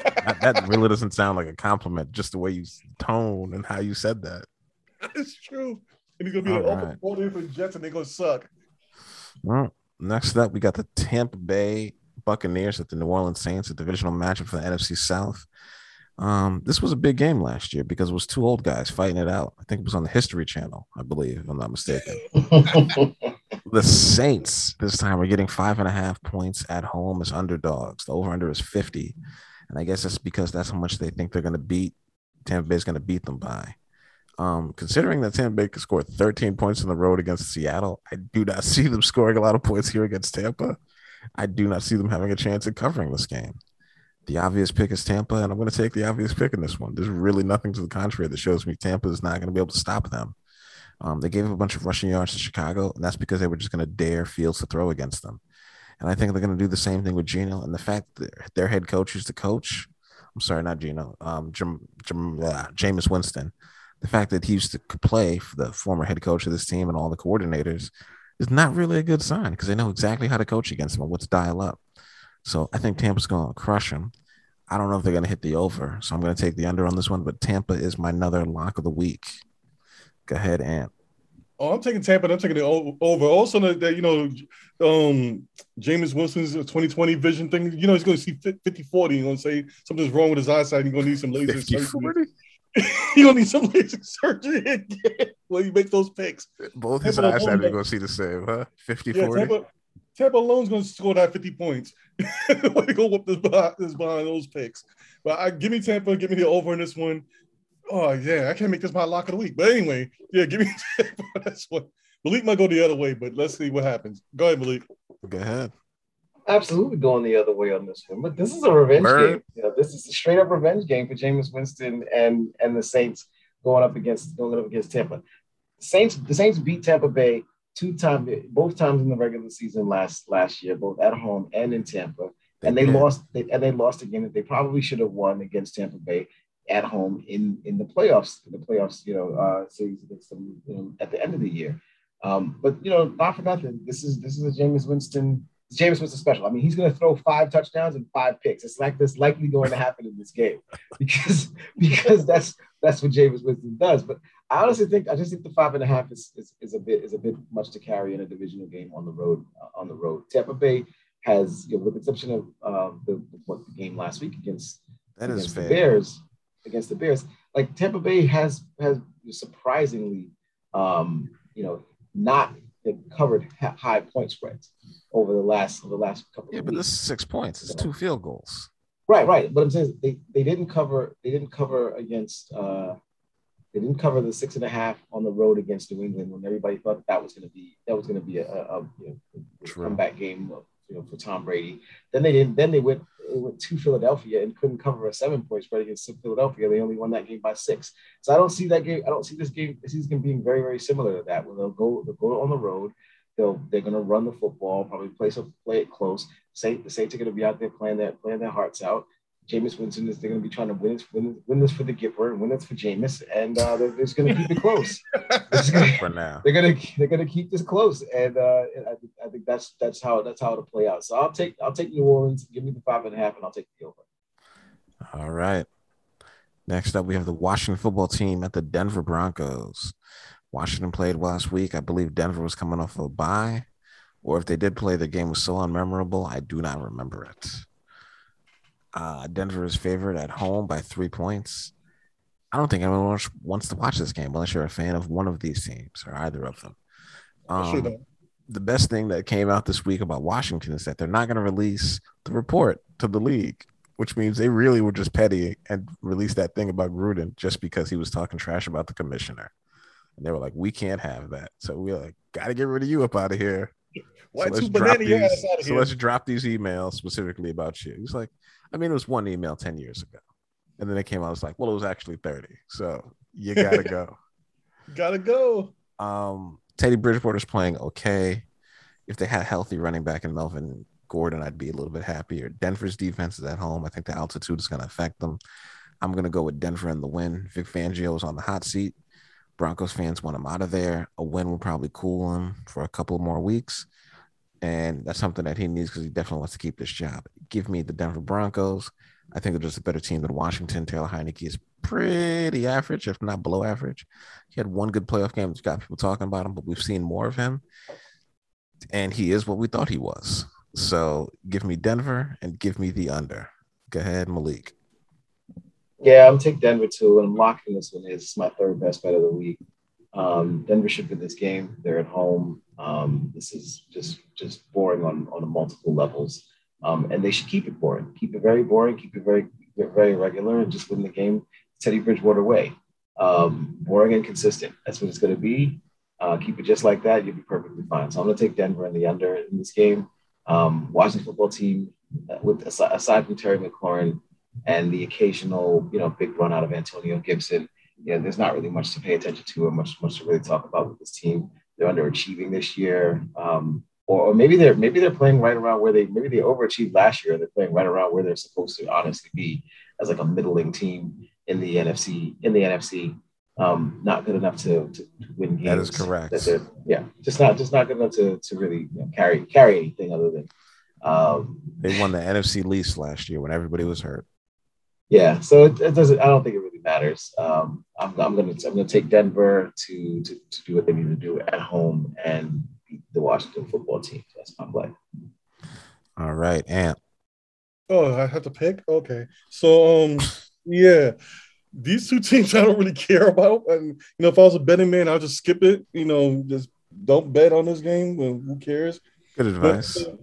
that really doesn't sound like a compliment. Just the way you tone and how you said that. It's true. And he's going to be an open for the Jets, and they're going to suck. Well, next up, we got the Tampa Bay Buccaneers at the New Orleans Saints, a divisional matchup for the NFC South. This was a big game last year because it was two old guys fighting it out. I think it was on the History Channel, I believe, if I'm not mistaken. The Saints this time are getting 5.5 points at home as underdogs. The over-under is 50. And I guess that's because that's how much they think they're going to beat. Tampa Bay's going to beat them by. Considering that Tampa Bay could score 13 points on the road against Seattle, I do not see them scoring a lot of points here against Tampa. I do not see them having a chance at covering this game. The obvious pick is Tampa, and I'm going to take the obvious pick in this one. There's really nothing to the contrary that shows me Tampa is not going to be able to stop them. They gave a bunch of rushing yards to Chicago, and that's because they were just going to dare Fields to throw against them. And I think they're going to do the same thing with Geno, and the fact that their head coach is the coach. I'm sorry, not Geno. Jameis Winston. The fact that he used to play for the former head coach of this team and all the coordinators is not really a good sign because they know exactly how to coach against him and what to dial up. So I think Tampa's going to crush him. I don't know if they're going to hit the over, so I'm going to take the under on this one, but Tampa is my another lock of the week. Go ahead, Ant. Oh, I'm taking Tampa. I'm taking it over. Also, that Jameis Winston's 20/20 vision thing. You know, he's going to see 50/40. He's going to say something's wrong with his eyesight. He's going to need some laser surgery. He's going to need some laser surgery when you make those picks. Both his eyesight are going to see the same, huh? 50/40. Tampa alone's going to score that 50 points. We're going to whoop this behind those picks. But give me Tampa. Give me the over in this one. Oh, yeah, I can't make this my lock of the week. But anyway, yeah, give me that's what Malik might go the other way, but let's see what happens. Go ahead, Malik. Go ahead. Absolutely going the other way on this one. But this is a revenge game. You know, this is a straight-up revenge game for Jameis Winston and the Saints going up against Tampa. The Saints beat Tampa Bay both times in the regular season last year, both at home and in Tampa. And they lost a game that they probably should have won against Tampa Bay at home in the playoffs. Series against them at the end of the year. But not for nothing, this is a Jameis Winston special. I mean, he's going to throw 5 touchdowns and 5 picks. It's like this likely going to happen in this game because that's what Jameis Winston does. But I honestly think the 5.5 is a bit much to carry in a divisional game on the road. Tampa Bay has, with the exception of the game last week against the Bears, like Tampa Bay has surprisingly, not covered high point spreads over the last couple of weeks. Yeah, but this is 6 points. It's 2 field goals. Right. But I'm saying they didn't cover. They didn't cover against. They didn't cover the 6.5 on the road against New England when everybody thought that was going to be a comeback game for Tom Brady. Then they didn't. Then they went to Philadelphia and couldn't cover a 7-point spread against Philadelphia. They only won that game by 6. So I don't see that game. I don't see this game. This is going to be very, very similar to that. Where they'll go on the road. They're going to run the football. Probably play it close. The Saints are going to be out there playing their hearts out. Jameis Winston is going to be trying to win this for the giver and win this for Jameis, and they're just going to keep it close. They're going to keep this close, and I think that's how it'll play out. So I'll take New Orleans. Give me the 5.5, and I'll take the over. All right. Next up, we have the Washington football team at the Denver Broncos. Washington played last week. I believe Denver was coming off a bye, or if they did play, the game was so unmemorable, I do not remember it. Denver is favored at home by 3 points. I don't think anyone wants to watch this game unless you're a fan of one of these teams or either of them. The best thing that came out this week about Washington is that they're not going to release the report to the league, which means they really were just petty and released that thing about Gruden just because he was talking trash about the commissioner. And they were like, we can't have that. So we're like, got to get rid of you up out of here. Let's drop these emails specifically about you. He's like, I mean, it was one email 10 years ago. And then it came out, I was like, well, it was actually 30. So you got to go. Teddy Bridgewater's playing okay. If they had a healthy running back in Melvin Gordon, I'd be a little bit happier. Denver's defense is at home. I think the altitude is going to affect them. I'm going to go with Denver in the win. Vic Fangio is on the hot seat. Broncos fans want him out of there. A win will probably cool him for a couple more weeks. And that's something that he needs because he definitely wants to keep this job. Give me the Denver Broncos. I think they're just a better team than Washington. Taylor Heineke is pretty average, if not below average. He had one good playoff game that's got people talking about him, but we've seen more of him. And he is what we thought he was. So give me Denver and give me the under. Go ahead, Malik. Yeah, I'm taking Denver too, and I'm locking this one. It's my 3rd best bet of the week. Denver should win this game. They're at home. This is just boring on multiple levels, and they should keep it boring. Keep it very boring. Keep it very very regular, and just win the game Teddy Bridgewater way. Boring and consistent. That's what it's going to be. Keep it just like that. You'll be perfectly fine. So I'm going to take Denver in the under in this game. Washington football team, aside from Terry McLaurin and the occasional, big run out of Antonio Gibson, there's not really much to pay attention to or much to really talk about with this team. They're underachieving this year, or maybe they're playing right around where they overachieved last year. They're playing right around where they're supposed to honestly be, as like a middling team in the NFC. Not good enough to win games. That is correct. Just not good enough to really carry anything other than. They won the NFC least last year when everybody was hurt. Yeah, so it doesn't. I don't think it really matters. I'm gonna take Denver to do what they need to do at home and beat the Washington football team. That's my play. All right, Ant. Oh, I have to pick? Okay. So, yeah, these two teams I don't really care about. And, you know, if I was a betting man, I'll just skip it. You know, just don't bet on this game. Who cares? Good advice. But,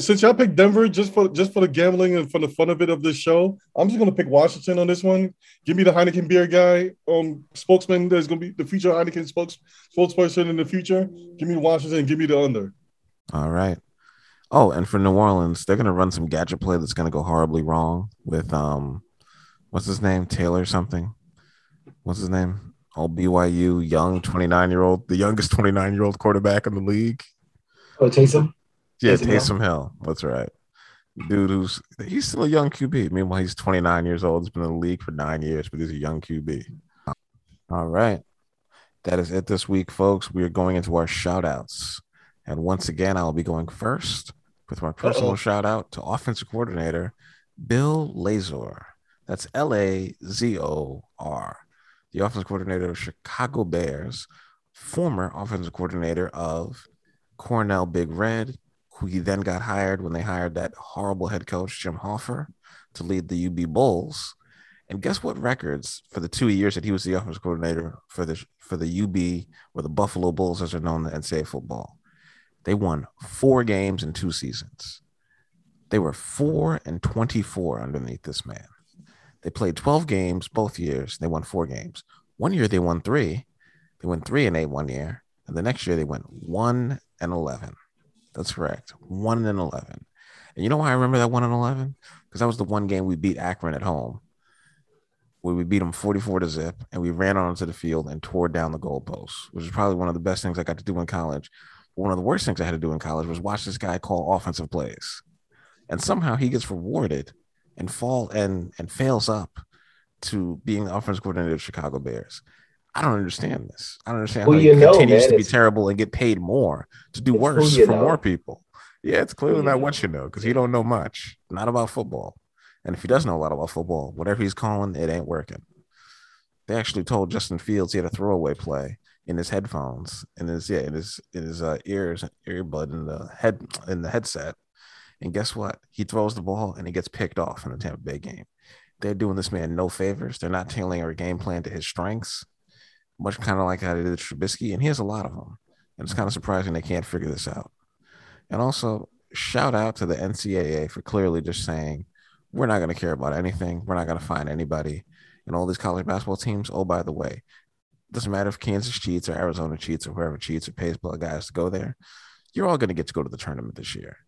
since y'all picked Denver just for the gambling and for the fun of it of this show, I'm just going to pick Washington on this one. Give me the Heineken beer guy, spokesman. There's going to be the future Heineken spokesperson in the future. Give me Washington and give me the under. All right. Oh, and for New Orleans, they're going to run some gadget play that's going to go horribly wrong with, what's his name? Taylor something. What's his name? Old BYU, young 29-year-old, the youngest 29-year-old quarterback in the league. Oh, Taysom? Yeah, Taysom Hill. That's right. Dude, he's still a young QB. Meanwhile, he's 29 years old. He's been in the league for 9 years, but he's a young QB. All right. That is it this week, folks. We are going into our shout-outs. And once again, I'll be going first with my personal shout-out to offensive coordinator Bill Lazor. That's Lazor, the offensive coordinator of Chicago Bears, former offensive coordinator of Cornell Big Red, who he then got hired when they hired that horrible head coach, Jim Hoffer, to lead the UB Bulls. And guess what records for the 2 years that he was the offensive coordinator for the UB, or the Buffalo Bulls, as they're known in NCAA football? They won 4 games in 2 seasons. They were 4-24 underneath this man. They played 12 games both years. They won 4 games. 1 year they won 3. They went 3-8 1 year. And the next year they went 1-11. That's correct. 1-11. And you know why I remember that 1-11? Because that was the one game we beat Akron at home, where we beat them 44-0, and we ran onto the field and tore down the goalposts, which is probably one of the best things I got to do in college. One of the worst things I had to do in college was watch this guy call offensive plays, and somehow he gets rewarded and fails up to being the offensive coordinator of Chicago Bears. I don't understand this. I don't understand how he continues to be terrible and get paid more to do worse for more people. Yeah, it's clearly not what you know, because he don't know much, not about football. And if he does know a lot about football, whatever he's calling, it ain't working. They actually told Justin Fields he had a throwaway play in his headphones, in his earbud, in the headset. And guess what? He throws the ball and it gets picked off in the Tampa Bay game. They're doing this man no favors. They're not tailoring our game plan to his strengths, much kind of like how they did Trubisky, and he has a lot of them. And it's kind of surprising they can't figure this out. And also, shout out to the NCAA for clearly just saying, we're not going to care about anything. We're not going to find anybody. And all these college basketball teams, oh, by the way, doesn't matter if Kansas cheats or Arizona cheats or whoever cheats or pays blood guys to go there. You're all going to get to go to the tournament this year.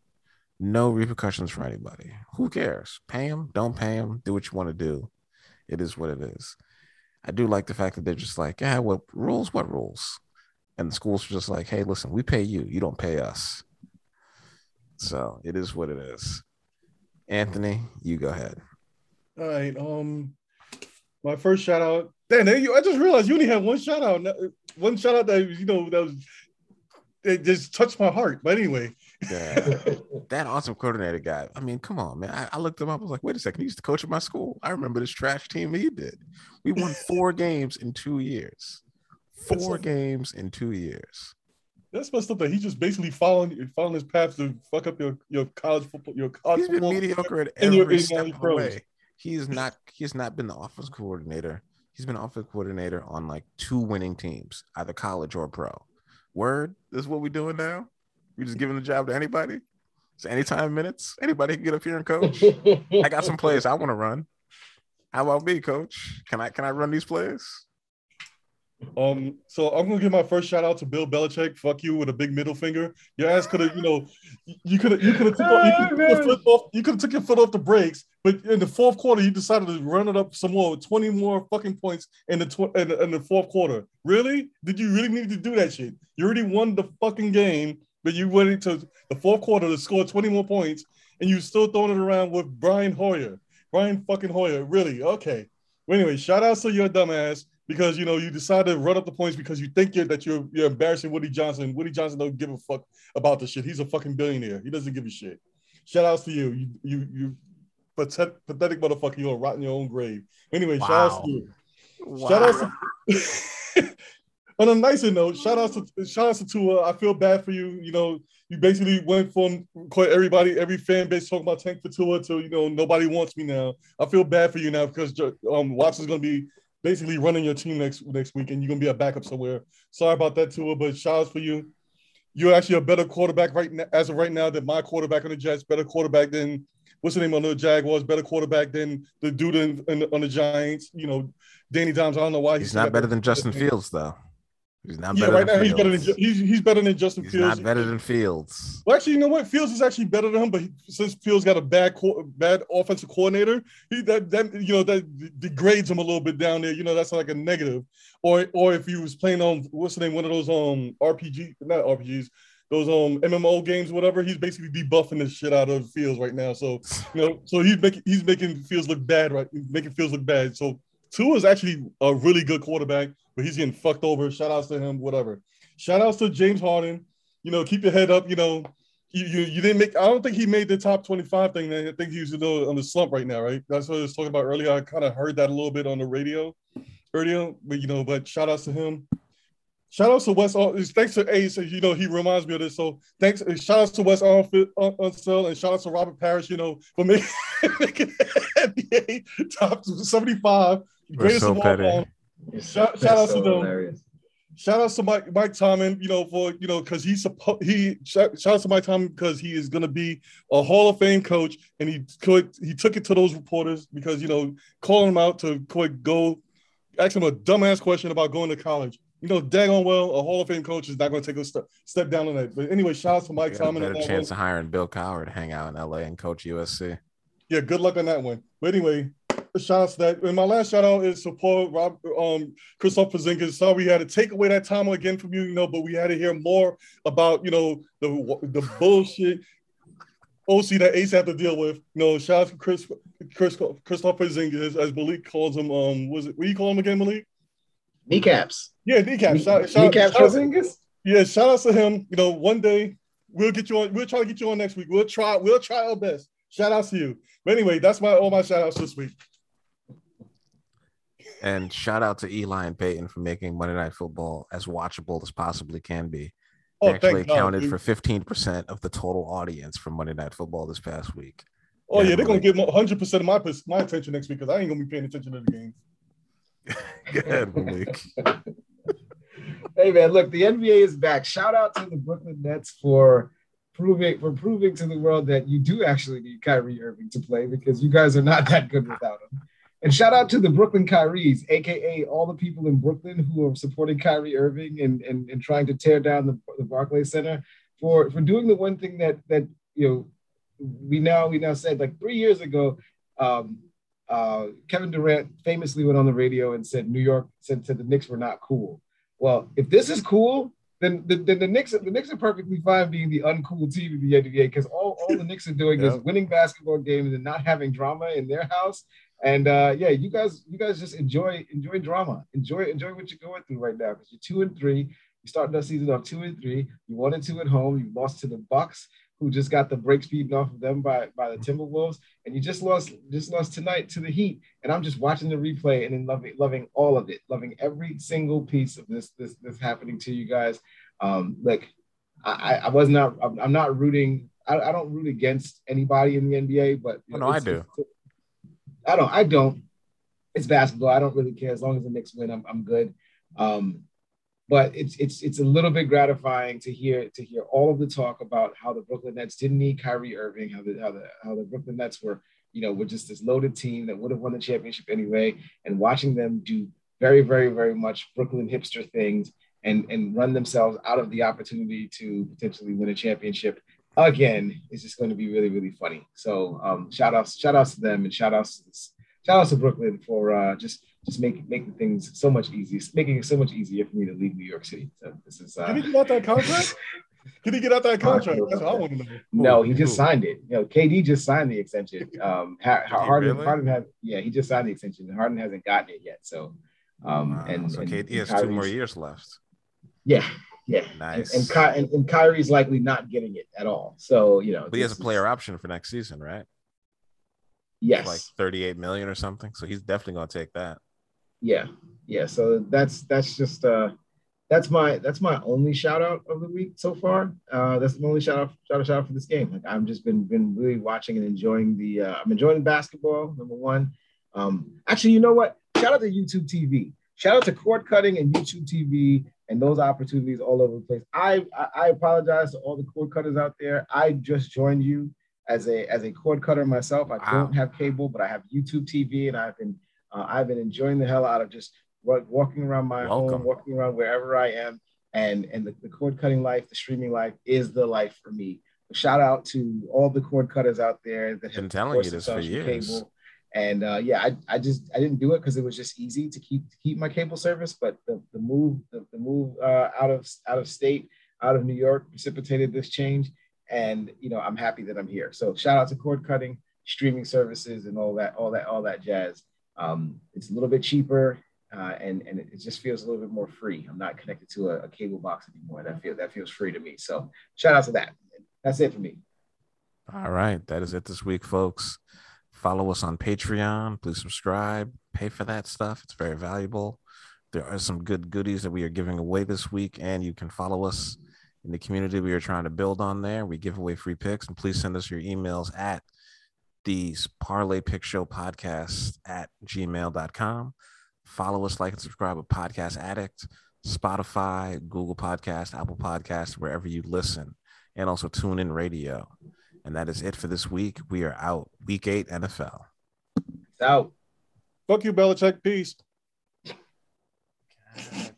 No repercussions for anybody. Who cares? Pay them. Don't pay them. Do what you want to do. It is what it is. I do like the fact that they're just like, yeah, what rules? What rules? And the schools are just like, hey, listen, we pay you. You don't pay us. So it is what it is. Anthony, you go ahead. All right. My first shout out. Damn, I just realized you only had one shout out. One shout out that, you know, it just touched my heart. But anyway. Yeah. That awesome coordinator guy. I mean, come on, man. I looked him up. I was like, wait a second. He used to coach at my school. I remember this trash team he did. We won 4 games in 2 years. 4 games in 2 years. That's messed up that he's just basically following his path to fuck up your college football. He's been mediocre at every step of the way. He's not been the offensive coordinator. He's been offensive coordinator on like 2 winning teams, either college or pro. Word, this is what we're doing now? We're just giving the job to anybody? It's anytime minutes? Anybody can get up here and coach? I got some plays I want to run. How about me, coach? Can I run these plays? So I'm gonna give my first shout out to Bill Belichick. Fuck you with a big middle finger. Your ass could have, you know, you could have took your foot off the brakes, but in the fourth quarter you decided to run it up some more, 20 more fucking points in the fourth quarter. Really? Did you really need to do that shit? You already won the fucking game, but you went into the fourth quarter to score 20 more points, and you still throwing it around with Brian Hoyer. Brian fucking Hoyer. Really? Okay. Well, anyway, shout out to your dumbass. Because, you know, you decided to run up the points because you think you're embarrassing Woody Johnson. Woody Johnson don't give a fuck about the shit. He's a fucking billionaire. He doesn't give a shit. Shout outs to you. You pathetic motherfucker, you're gonna rot in your own grave. Anyway, wow. Shout out to on a nicer note, shout out to I feel bad for you. You know, you basically went from quite every fan base talking about tank for Tua to, you know, nobody wants me now. I feel bad for you now because Watson's gonna be basically running your team next week, and you're gonna be a backup somewhere. Sorry about that, Tua, but shout out for you. You're actually a better quarterback right now, as of right now, than my quarterback on the Jets. Better quarterback than what's the name on the Jaguars. Better quarterback than the dude on the Giants. You know, Danny Dimes. I don't know why he's not better than Justin Fields though. He's not better. Yeah, right now Fields. he's better than Justin Fields. He's not better than Fields. Well, actually, you know what? Fields is actually better than him, but since Fields got a bad offensive coordinator, that degrades him a little bit down there. You know, that's like a negative. Or if he was playing on one of those MMO games, whatever. He's basically debuffing the shit out of Fields right now. So he's making Fields look bad, right? He's making Fields look bad. So Tua is actually a really good quarterback, but he's getting fucked over. Shout outs to him, whatever. Shout outs to James Harden. You know, keep your head up. You know, you didn't make. I don't think he made the top 25 thing. I think he's on the slump right now, right? That's what I was talking about earlier. I kind of heard that a little bit on the radio, but you know, but shout outs to him. Shout outs to Wes. Thanks to Ace. You know, he reminds me of this. So thanks. Shout outs to Wes Unseld and shout outs to Robert Parrish. You know, for making NBA top 75. Greatest of all time. Shout out to them. Shout out to Mike Tomlin, you know, for, you know, because shout out to Mike Tomlin because he is going to be a Hall of Fame coach, and he took it to those reporters because, you know, calling him out to go ask him a dumbass question about going to college. You know, daggone well, a Hall of Fame coach is not going to take a step down on that. But anyway, shout out to Mike Tomlin. A better chance of hiring Bill Cowher to hang out in L.A. and coach USC. Yeah, good luck on that one. But anyway. Shout out to that. And my last shout out is to Paul Rob, Christoph Porzingis. Sorry we had to take away that time again from you, you know, but we had to hear more about, you know, the bullshit OC that Ace had to deal with. You know, shout out to Christoph Porzingis, as Malik calls him. What do you call him again, Malik? Kneecaps. Yeah, kneecaps. Kneecaps Porzingis? Yeah, shout out to him. You know, one day we'll get you on. We'll try to get you on next week. We'll try our best. Shout out to you. But anyway, that's all my shout outs this week. And shout out to Eli and Peyton for making Monday Night Football as watchable as possibly can be. They actually accounted for 15% of the total audience for Monday Night Football this past week. Oh, yeah, they're going to give 100% of my attention next week because I ain't going to be paying attention to the games. Go ahead, Malik. Hey, man, look, the NBA is back. Shout out to the Brooklyn Nets for proving to the world that you do actually need Kyrie Irving to play because you guys are not that good without him. And shout out to the Brooklyn Kyries, a.k.a. all the people in Brooklyn who are supporting Kyrie Irving and trying to tear down the Barclays Center for doing the one thing that you know we now said like 3 years ago. Kevin Durant famously went on the radio and said New York said the Knicks were not cool. Well, if this is cool, then the Knicks are perfectly fine being the uncool team in the NBA because all the Knicks are doing is winning basketball games and not having drama in their house. And you guys just enjoy drama. Enjoy what you're going through right now because you're 2-3. You started the season off 2-3. You won 1-2 at home. You lost to the Bucks, who just got the brakes beaten off of them by the Timberwolves, and you just lost tonight to the Heat. And I'm just watching the replay and then loving all of it, loving every single piece of this happening to you guys. I'm not rooting. I don't root against anybody in the NBA, but no, I do. I don't. It's basketball. I don't really care. As long as the Knicks win, I'm good. But it's a little bit gratifying to hear all of the talk about how the Brooklyn Nets didn't need Kyrie Irving, how the Brooklyn Nets were just this loaded team that would have won the championship anyway, and watching them do very, very, very much Brooklyn hipster things and run themselves out of the opportunity to potentially win a championship. Again, it's just going to be really, really funny. So shout outs to them and shout outs to Brooklyn for just making things so much easier, making it so much easier for me to leave New York City. So this is. Did he get out that contract? That's what I want to know. No, he just signed it. You know, KD just signed the extension. Harden, he just signed the extension. And Harden hasn't gotten it yet. So, and KD has Kyrie's 2 more years left. Yeah. Yeah, nice. And Kyrie's likely not getting it at all. So, you know, but he has a player option for next season, right? Yes. Like 38 million or something. So he's definitely going to take that. Yeah. Yeah. So that's just, that's my only shout out of the week so far. That's the only shout out for this game. Like I've just been really watching and enjoying I'm enjoying basketball. Number one. Actually, you know what? Shout out to YouTube TV. Shout out to cord cutting and YouTube TV and those opportunities all over the place. I apologize to all the cord cutters out there. I just joined you as a cord cutter myself. I don't have cable, but I have YouTube TV, and I've been enjoying the hell out of just walking around my home, walking around wherever I am, and the cord cutting life, the streaming life is the life for me. But shout out to all the cord cutters out there that have been telling you this for years. Cable. And I didn't do it because it was just easy to keep my cable service. But the move out of state, out of New York, precipitated this change. And you know, I'm happy that I'm here. So shout out to cord cutting, streaming services, and all that jazz. It's a little bit cheaper, and it just feels a little bit more free. I'm not connected to a cable box anymore. That feels free to me. So shout out to that. That's it for me. All right, that is it this week, folks. Follow us on Patreon. Please subscribe. Pay for that stuff. It's very valuable. There are some good goodies that we are giving away this week, and you can follow us in the community we are trying to build on there. We give away free picks, and please send us your emails at theparlaypickshowpodcast@gmail.com. Follow us, like, and subscribe with Podcast Addict, Spotify, Google Podcast, Apple Podcasts, wherever you listen, and also tune in radio. And that is it for this week. We are out. Week 8 NFL. It's out. Fuck you, Belichick. Peace.